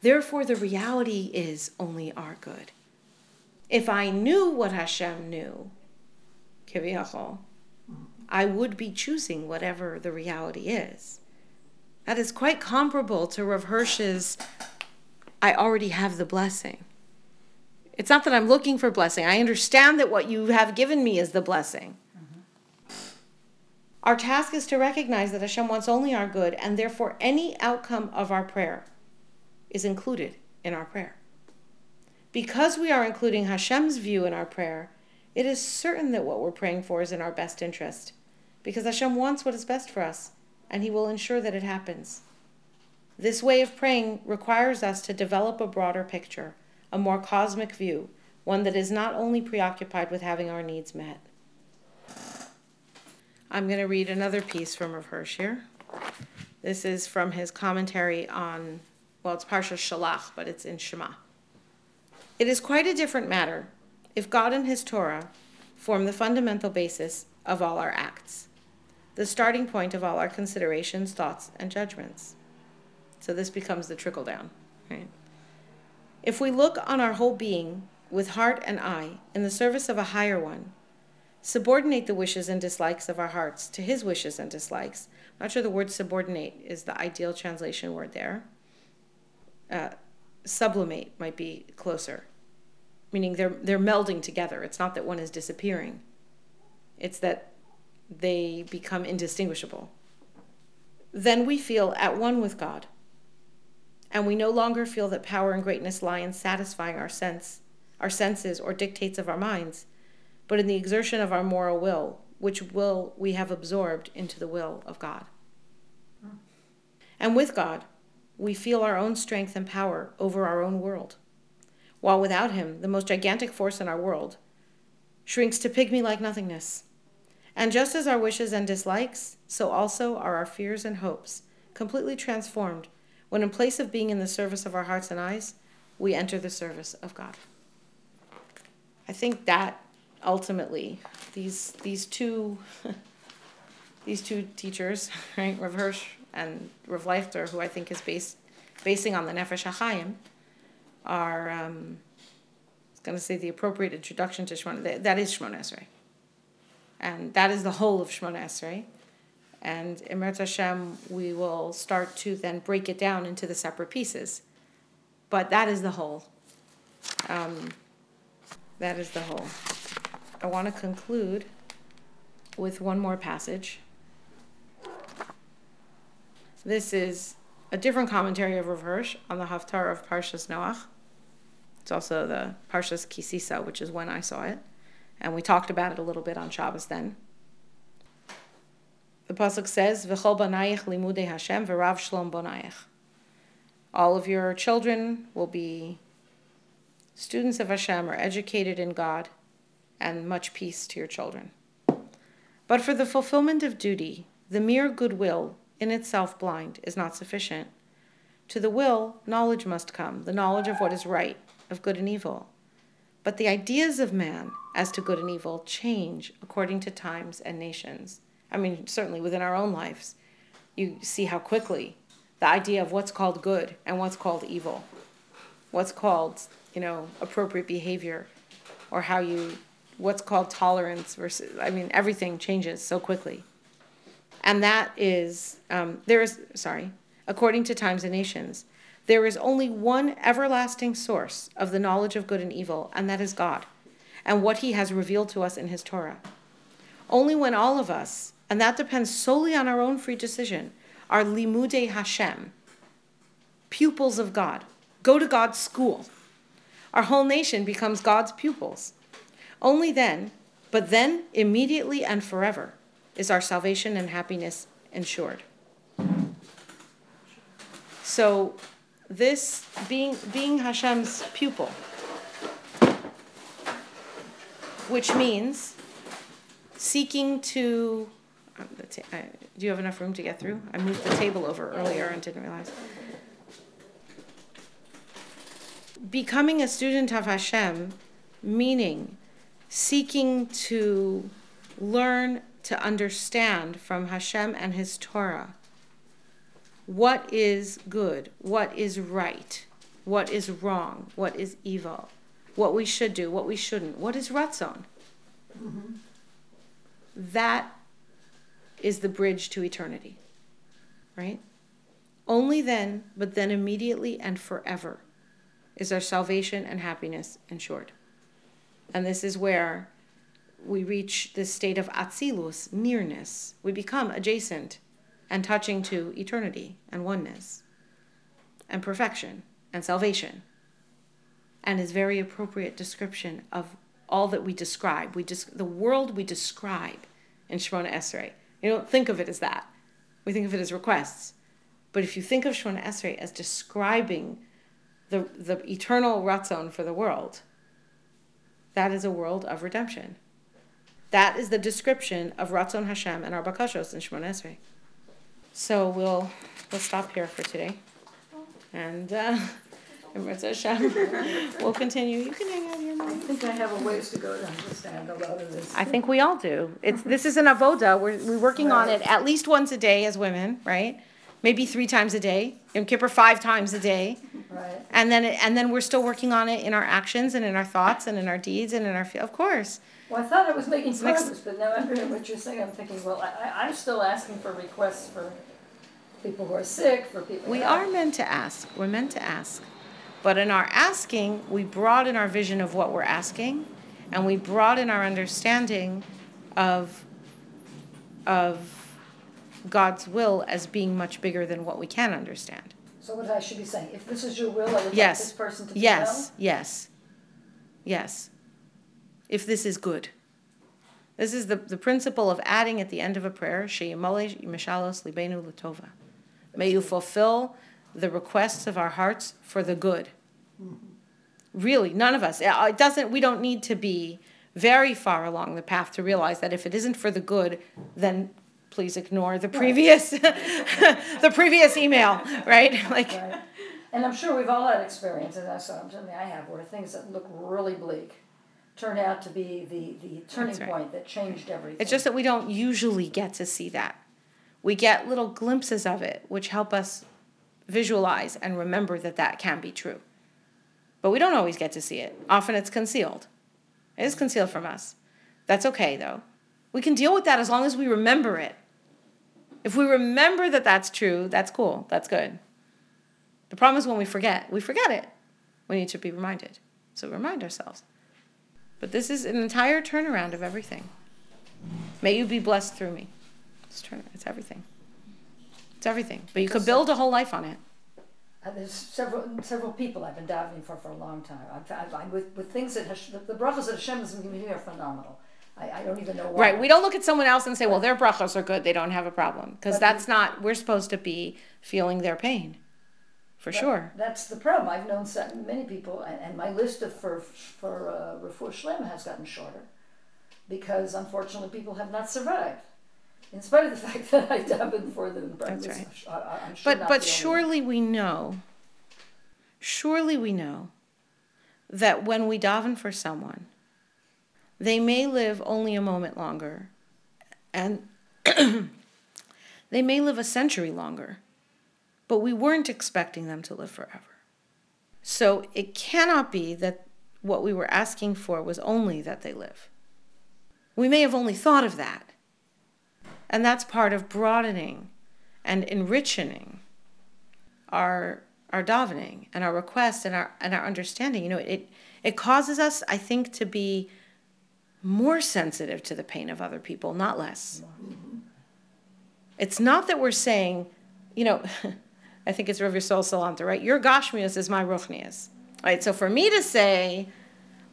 Therefore, the reality is only our good. If I knew what Hashem knew, kiviyachol, I would be choosing whatever the reality is. That is quite comparable to Rav Hirsch's, I already have the blessing. It's not that I'm looking for blessing. I understand that what you have given me is the blessing. Our task is to recognize that Hashem wants only our good, and therefore any outcome of our prayer is included in our prayer. Because we are including Hashem's view in our prayer, it is certain that what we're praying for is in our best interest, because Hashem wants what is best for us, and he will ensure that it happens. This way of praying requires us to develop a broader picture, a more cosmic view, one that is not only preoccupied with having our needs met. I'm going to read another piece from Rav Hirsch here. This is from his commentary on, well, it's Parshas Shalach, but it's in Shema. It is quite a different matter if God and his Torah form the fundamental basis of all our acts, the starting point of all our considerations, thoughts, and judgments. So this becomes the trickle down, right? If we look on our whole being with heart and eye in the service of a higher one, subordinate the wishes and dislikes of our hearts to his wishes and dislikes. I'm not sure the word subordinate is the ideal translation word there. Sublimate might be closer, meaning they're melding together. It's not that one is disappearing. It's that they become indistinguishable. Then we feel at one with God, and we no longer feel that power and greatness lie in satisfying our senses or dictates of our minds, but in the exertion of our moral will, which will we have absorbed into the will of God. And with God, we feel our own strength and power over our own world, while without him, the most gigantic force in our world shrinks to pygmy-like nothingness. And just as our wishes and dislikes, so also are our fears and hopes, completely transformed when in place of being in the service of our hearts and eyes, we enter the service of God. I think that ultimately, these two teachers, right, Rav Hirsch and Rav Leichter, who I think is basing on the Nefesh HaChaim, are I was going to say the appropriate introduction to Shmone. That is Shmone Esrei, and that is the whole of Shmone Esrei. And in Eretz Hashem, we will start to then break it down into the separate pieces, but that is the whole. That is the whole. I want to conclude with one more passage. This is a different commentary of Rav Hirsch on the Haftarah of Parshas Noach. It's also the Parshas Kisisa, which is when I saw it. And we talked about it a little bit on Shabbos then. The Pasuk says, V'chol banayich limudei Hashem v'rav shlom bonayich. All of your children will be students of Hashem, are educated in God, and much peace to your children. But for the fulfillment of duty, the mere goodwill, in itself blind, is not sufficient. To the will, knowledge must come, the knowledge of what is right, of good and evil. But the ideas of man as to good and evil change according to times and nations. I mean, certainly within our own lives, you see how quickly the idea of what's called good and what's called evil, what's called, appropriate behavior, or what's called tolerance versus, everything changes so quickly. And that is, according to times and nations, there is only one everlasting source of the knowledge of good and evil, and that is God, and what he has revealed to us in his Torah. Only when all of us, and that depends solely on our own free decision, are limudei Hashem, pupils of God, go to God's school. Our whole nation becomes God's pupils. Only then, but then, immediately and forever, is our salvation and happiness ensured. So this being Hashem's pupil, which means seeking to. Do you have enough room to get through? I moved the table over earlier and didn't realize. Becoming a student of Hashem, meaning seeking to learn to understand from Hashem and His Torah what is good, what is right, what is wrong, what is evil, what we should do, what we shouldn't, what is ratzon. Mm-hmm. That is the bridge to eternity, right? Only then, but then immediately and forever, is our salvation and happiness ensured. And this is where we reach this state of atzilus, nearness. We become adjacent and touching to eternity and oneness and perfection and salvation. And his very appropriate description of all that we describe, the world we describe in Shmone Esrei. You don't think of it as that. We think of it as requests. But if you think of Shmone Esrei as describing the eternal ratzon for the world, that is a world of redemption. That is the description of ratzon Hashem and our bakashos in Shmone Esrei. So we'll stop here for today. And we'll continue. You can hang out here. I think I have a ways to go to understand a lot of this. I think we all do. This is an avoda. We're working on it at least once a day as women, right? Maybe 3 times a day. Yom Kippur 5 times a day. Right. And then we're still working on it in our actions and in our thoughts and in our deeds and in our of course. Well, I thought I was making progress, but now I'm hearing what you're saying. I'm thinking, well, I'm still asking for requests for people who are sick, for people. We are meant to ask. We're meant to ask. But in our asking, we broaden our vision of what we're asking, and we broaden our understanding of God's will as being much bigger than what we can understand. So what I should be saying, if this is your will, I would like this person to be well? Yes. If this is good. This is the principle of adding at the end of a prayer, Sheyimolei Mishalos Libenu Latova. May you fulfill the requests of our hearts for the good. Mm-hmm. Really, none of us. We don't need to be very far along the path to realize that if it isn't for the good, then please ignore the previous email, right? Like, right. And I'm sure we've all had experiences, and that's what I'm telling you I have, where things that look really bleak turn out to be the turning point that changed everything. It's just that we don't usually get to see that. We get little glimpses of it, which help us visualize and remember that can be true. But we don't always get to see it. Often it's concealed. It is concealed from us. That's okay, though. We can deal with that as long as we remember it. If we remember that that's true, that's cool. That's good. The problem is when we forget it. We need to be reminded. So remind ourselves. But this is an entire turnaround of everything. May you be blessed through me. It's everything. It's everything. But you could build a whole life on it. There's several people I've been davening for a long time. With things that the brachas that Hashem has given me are phenomenal. I don't even know why. Right. We don't look at someone else and say, well, their brachas are good. They don't have a problem. Because that's not, we're supposed to be feeling their pain. For sure. That's the problem. I've known many people, and my list for Refuah Shlema has gotten shorter because, unfortunately, people have not survived. In spite of the fact that I davened for them. That's right. I'm sure but surely we know, that when we daven for someone, they may live only a moment longer, and they may live a century longer, but we weren't expecting them to live forever. So it cannot be that what we were asking for was only that they live. We may have only thought of that, and that's part of broadening and enriching our davening and our requests and our understanding. You know, it causes us, I think, to be more sensitive to the pain of other people, not less. It's not that we're saying, you know, I think it's Rav Hirsch, right? Your Gashmius is my Ruchnius. Right? So for me to say,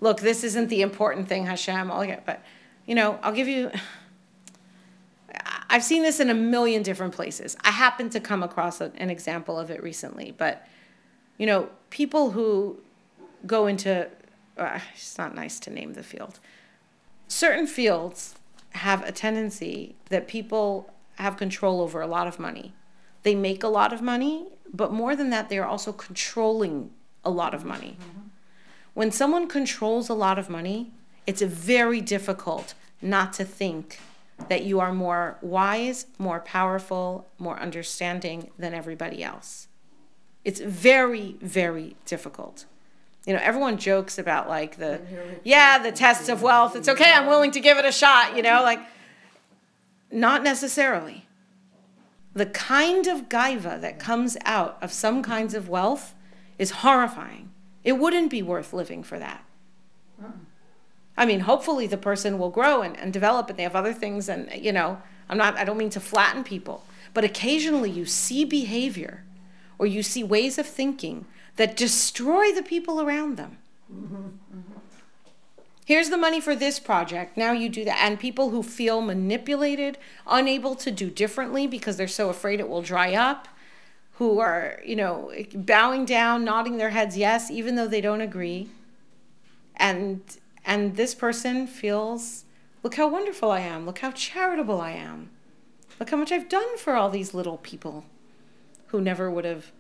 look, this isn't the important thing, Hashem, but, you know, I'll give you, I've seen this in a million different places. I happened to come across an example of it recently, but You know, people who go into, it's not nice to name the field. Certain fields have a tendency that people have control over a lot of money. They make a lot of money, but more than that, they are also controlling a lot of money. Mm-hmm. When someone controls a lot of money, it's very difficult not to think that you are more wise, more powerful, more understanding than everybody else. It's very, very difficult. You know, everyone jokes about like the tests of wealth. It's okay, I'm willing to give it a shot, you know, like, not necessarily. The kind of gaiva that comes out of some kinds of wealth is horrifying. It wouldn't be worth living for that. I mean, hopefully the person will grow and develop and they have other things and, you know, I don't mean to flatten people, but occasionally you see behavior or you see ways of thinking that destroy the people around them. Mm-hmm. Mm-hmm. Here's the money for this project, now you do that. And people who feel manipulated, unable to do differently because they're so afraid it will dry up, who are, you know, bowing down, nodding their heads yes, even though they don't agree. And this person feels, look how wonderful I am, look how charitable I am, look how much I've done for all these little people who never would have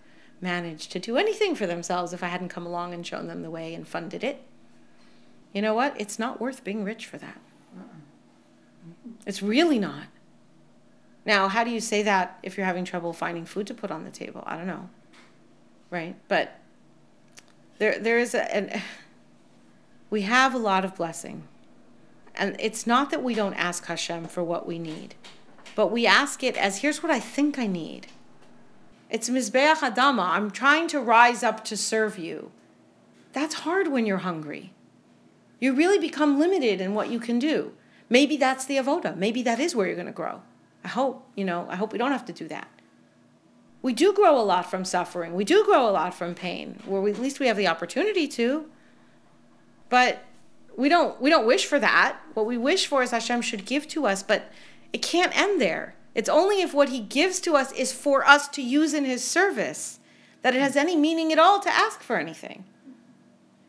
managed to do anything for themselves if I hadn't come along and shown them the way and funded it. You know what? It's not worth being rich for that. It's really not. Now, how do you say that if you're having trouble finding food to put on the table? I don't know, right? But there is we have a lot of blessing. And it's not that we don't ask Hashem for what we need, but we ask it as, here's what I think I need. It's Mizbeach Adoma. I'm trying to rise up to serve you. That's hard when you're hungry. You really become limited in what you can do. Maybe that's the avoda. Maybe that is where you're going to grow. I hope we don't have to do that. We do grow a lot from suffering. We do grow a lot from pain, where at least we have the opportunity to. But we don't wish for that. What we wish for is Hashem should give to us, but it can't end there. It's only if what he gives to us is for us to use in his service that it has any meaning at all to ask for anything.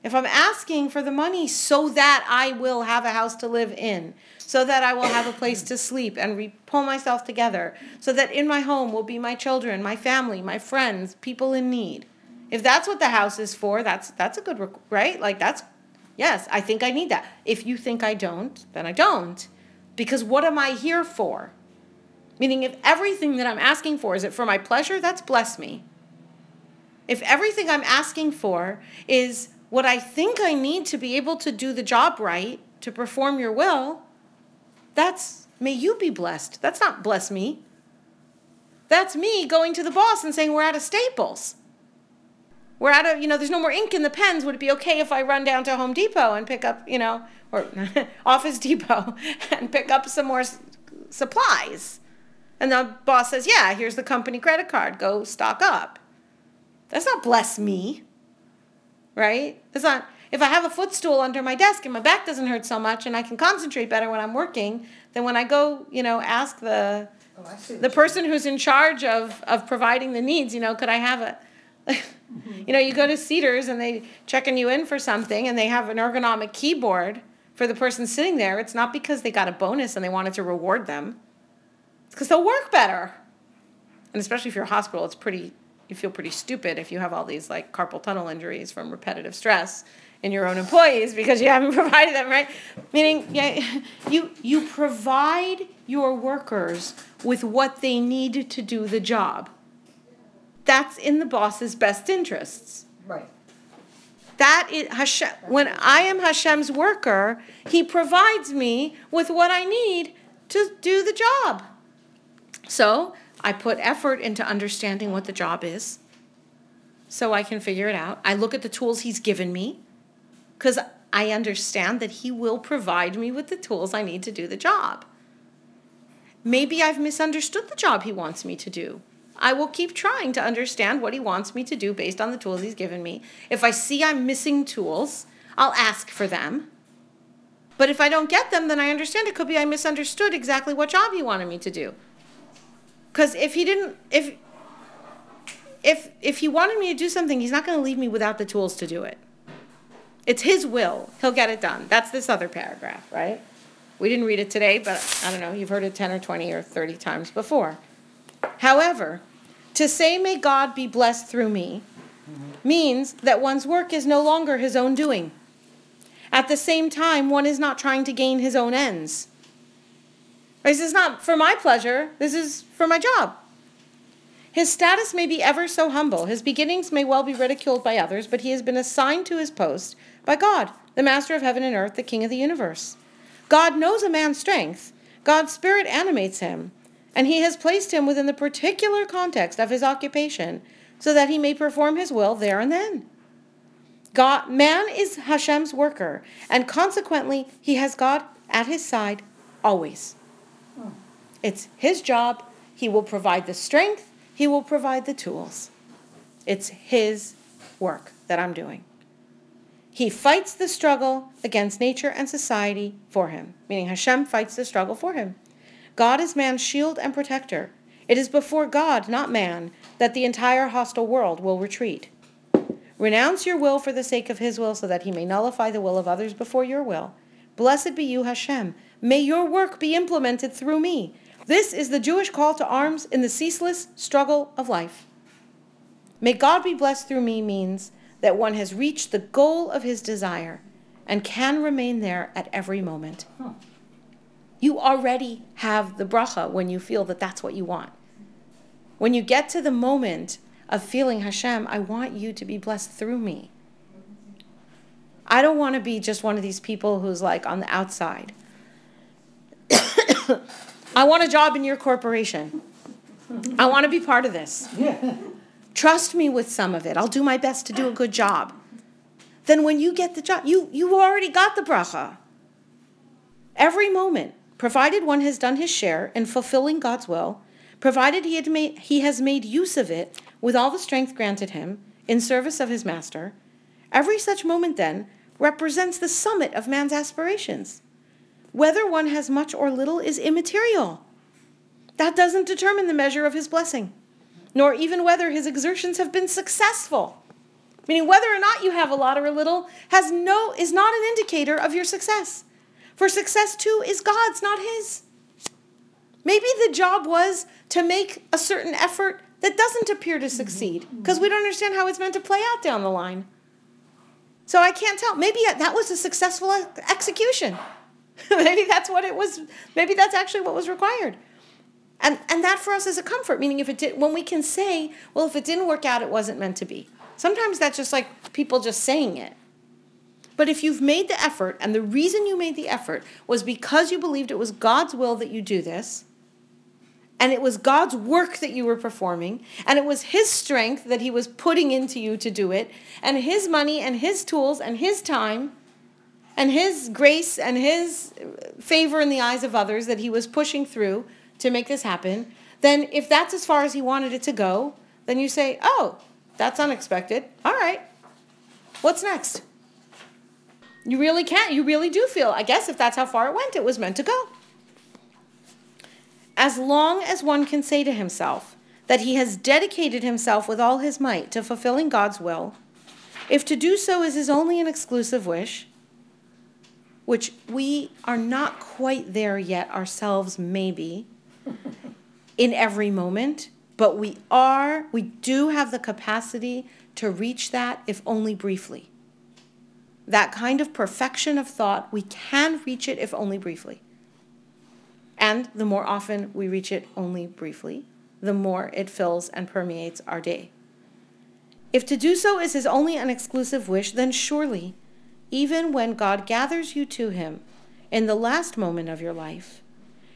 If I'm asking for the money so that I will have a house to live in, so that I will have a place to sleep and pull myself together, so that in my home will be my children, my family, my friends, people in need. If that's what the house is for, that's a good, right? Like that's, yes, I think I need that. If you think I don't, then I don't. Because what am I here for? Meaning if everything that I'm asking for, is it for my pleasure? That's bless me. If everything I'm asking for is what I think I need to be able to do the job right, to perform your will, that's may you be blessed. That's not bless me. That's me going to the boss and saying, we're out of staples. We're out of, you know, there's no more ink in the pens. Would it be okay if I run down to Home Depot and pick up, you know, or Office Depot and pick up some more supplies? And the boss says, yeah, here's the company credit card. Go stock up. That's not bless me, right? That's not, if I have a footstool under my desk and my back doesn't hurt so much and I can concentrate better when I'm working, then when I go, you know, ask the person who's in charge of providing the needs, you know, could I have a, you know, you go to Cedars and they checking you in for something and they have an ergonomic keyboard for the person sitting there. It's not because they got a bonus and they wanted to reward them. Because they'll work better. And especially if you're a hospital, you feel pretty stupid if you have all these like carpal tunnel injuries from repetitive stress in your own employees because you haven't provided them, right? Meaning you provide your workers with what they need to do the job. That's in the boss's best interests. Right. That is Hashem. When I am Hashem's worker, he provides me with what I need to do the job. So I put effort into understanding what the job is so I can figure it out. I look at the tools he's given me because I understand that he will provide me with the tools I need to do the job. Maybe I've misunderstood the job he wants me to do. I will keep trying to understand what he wants me to do based on the tools he's given me. If I see I'm missing tools, I'll ask for them. But if I don't get them, then I understand it could be I misunderstood exactly what job he wanted me to do. Because if he didn't, if if he wanted me to do something, he's not going to leave me without the tools to do it. It's his will. He'll get it done. That's this other paragraph, right? We didn't read it today, but I don't know. You've heard it 10 or 20 or 30 times before. However, to say, may God be blessed through me, means that one's work is no longer his own doing. At the same time, one is not trying to gain his own ends. This is not for my pleasure. This is for my job. His status may be ever so humble. His beginnings may well be ridiculed by others, but he has been assigned to his post by God, the master of heaven and earth, the king of the universe. God knows a man's strength. God's spirit animates him, and he has placed him within the particular context of his occupation so that he may perform his will there and then. God, man is Hashem's worker, and consequently, he has God at his side always. It's his job. He will provide the strength. He will provide the tools. It's his work that I'm doing. He fights the struggle against nature and society for him, meaning Hashem fights the struggle for him. God is man's shield and protector. It is before God, not man, that the entire hostile world will retreat. Renounce your will for the sake of his will so that he may nullify the will of others before your will. Blessed be you, Hashem. May your work be implemented through me. This is the Jewish call to arms in the ceaseless struggle of life. May God be blessed through me means that one has reached the goal of his desire and can remain there at every moment. Huh. You already have the bracha when you feel that that's what you want. When you get to the moment of feeling, Hashem, I want you to be blessed through me. I don't want to be just one of these people who's like on the outside. I want a job in your corporation. I want to be part of this. Yeah. Trust me with some of it. I'll do my best to do a good job. Then when you get the job, you already got the bracha. Every moment, provided one has done his share in fulfilling God's will, provided he has made use of it with all the strength granted him in service of his master, every such moment then represents the summit of man's aspirations. Whether one has much or little is immaterial. That doesn't determine the measure of his blessing, nor even whether his exertions have been successful. Meaning whether or not you have a lot or a little is not an indicator of your success. For success too is God's, not his. Maybe the job was to make a certain effort that doesn't appear to succeed because we don't understand how it's meant to play out down the line. So I can't tell. Maybe that was a successful execution. Maybe that's what it was. Maybe that's actually what was required. And that for us is a comfort, meaning when we can say, well, if it didn't work out, it wasn't meant to be. Sometimes that's just like people just saying it. But if you've made the effort, and the reason you made the effort was because you believed it was God's will that you do this, and it was God's work that you were performing, and it was his strength that he was putting into you to do it, and his money and his tools and his time, and his grace and his favor in the eyes of others that he was pushing through to make this happen, then if that's as far as he wanted it to go, then you say, oh, that's unexpected. All right. What's next? You really can't. You really do feel, I guess if that's how far it went, it was meant to go. As long as one can say to himself that he has dedicated himself with all his might to fulfilling God's will, if to do so is his only and exclusive wish, which we are not quite there yet ourselves, maybe, in every moment, but we do have the capacity to reach that, if only briefly. That kind of perfection of thought, we can reach it if only briefly. And the more often we reach it only briefly, the more it fills and permeates our day. If to do so is his only and exclusive wish, then surely, even when God gathers you to him in the last moment of your life,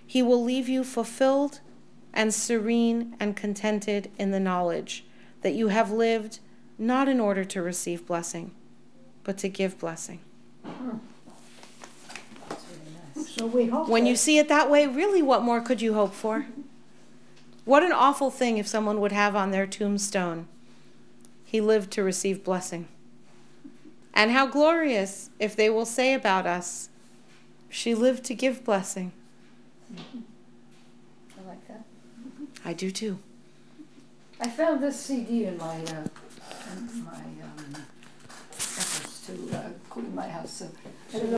he will leave you fulfilled and serene and contented in the knowledge that you have lived not in order to receive blessing, but to give blessing. So we hope when you see it that way, really what more could you hope for? What an awful thing if someone would have on their tombstone, he lived to receive blessing. And how glorious if they will say about us, she lived to give blessing. I like that. I do too. I found this CD in my efforts to cool my house. So I don't know.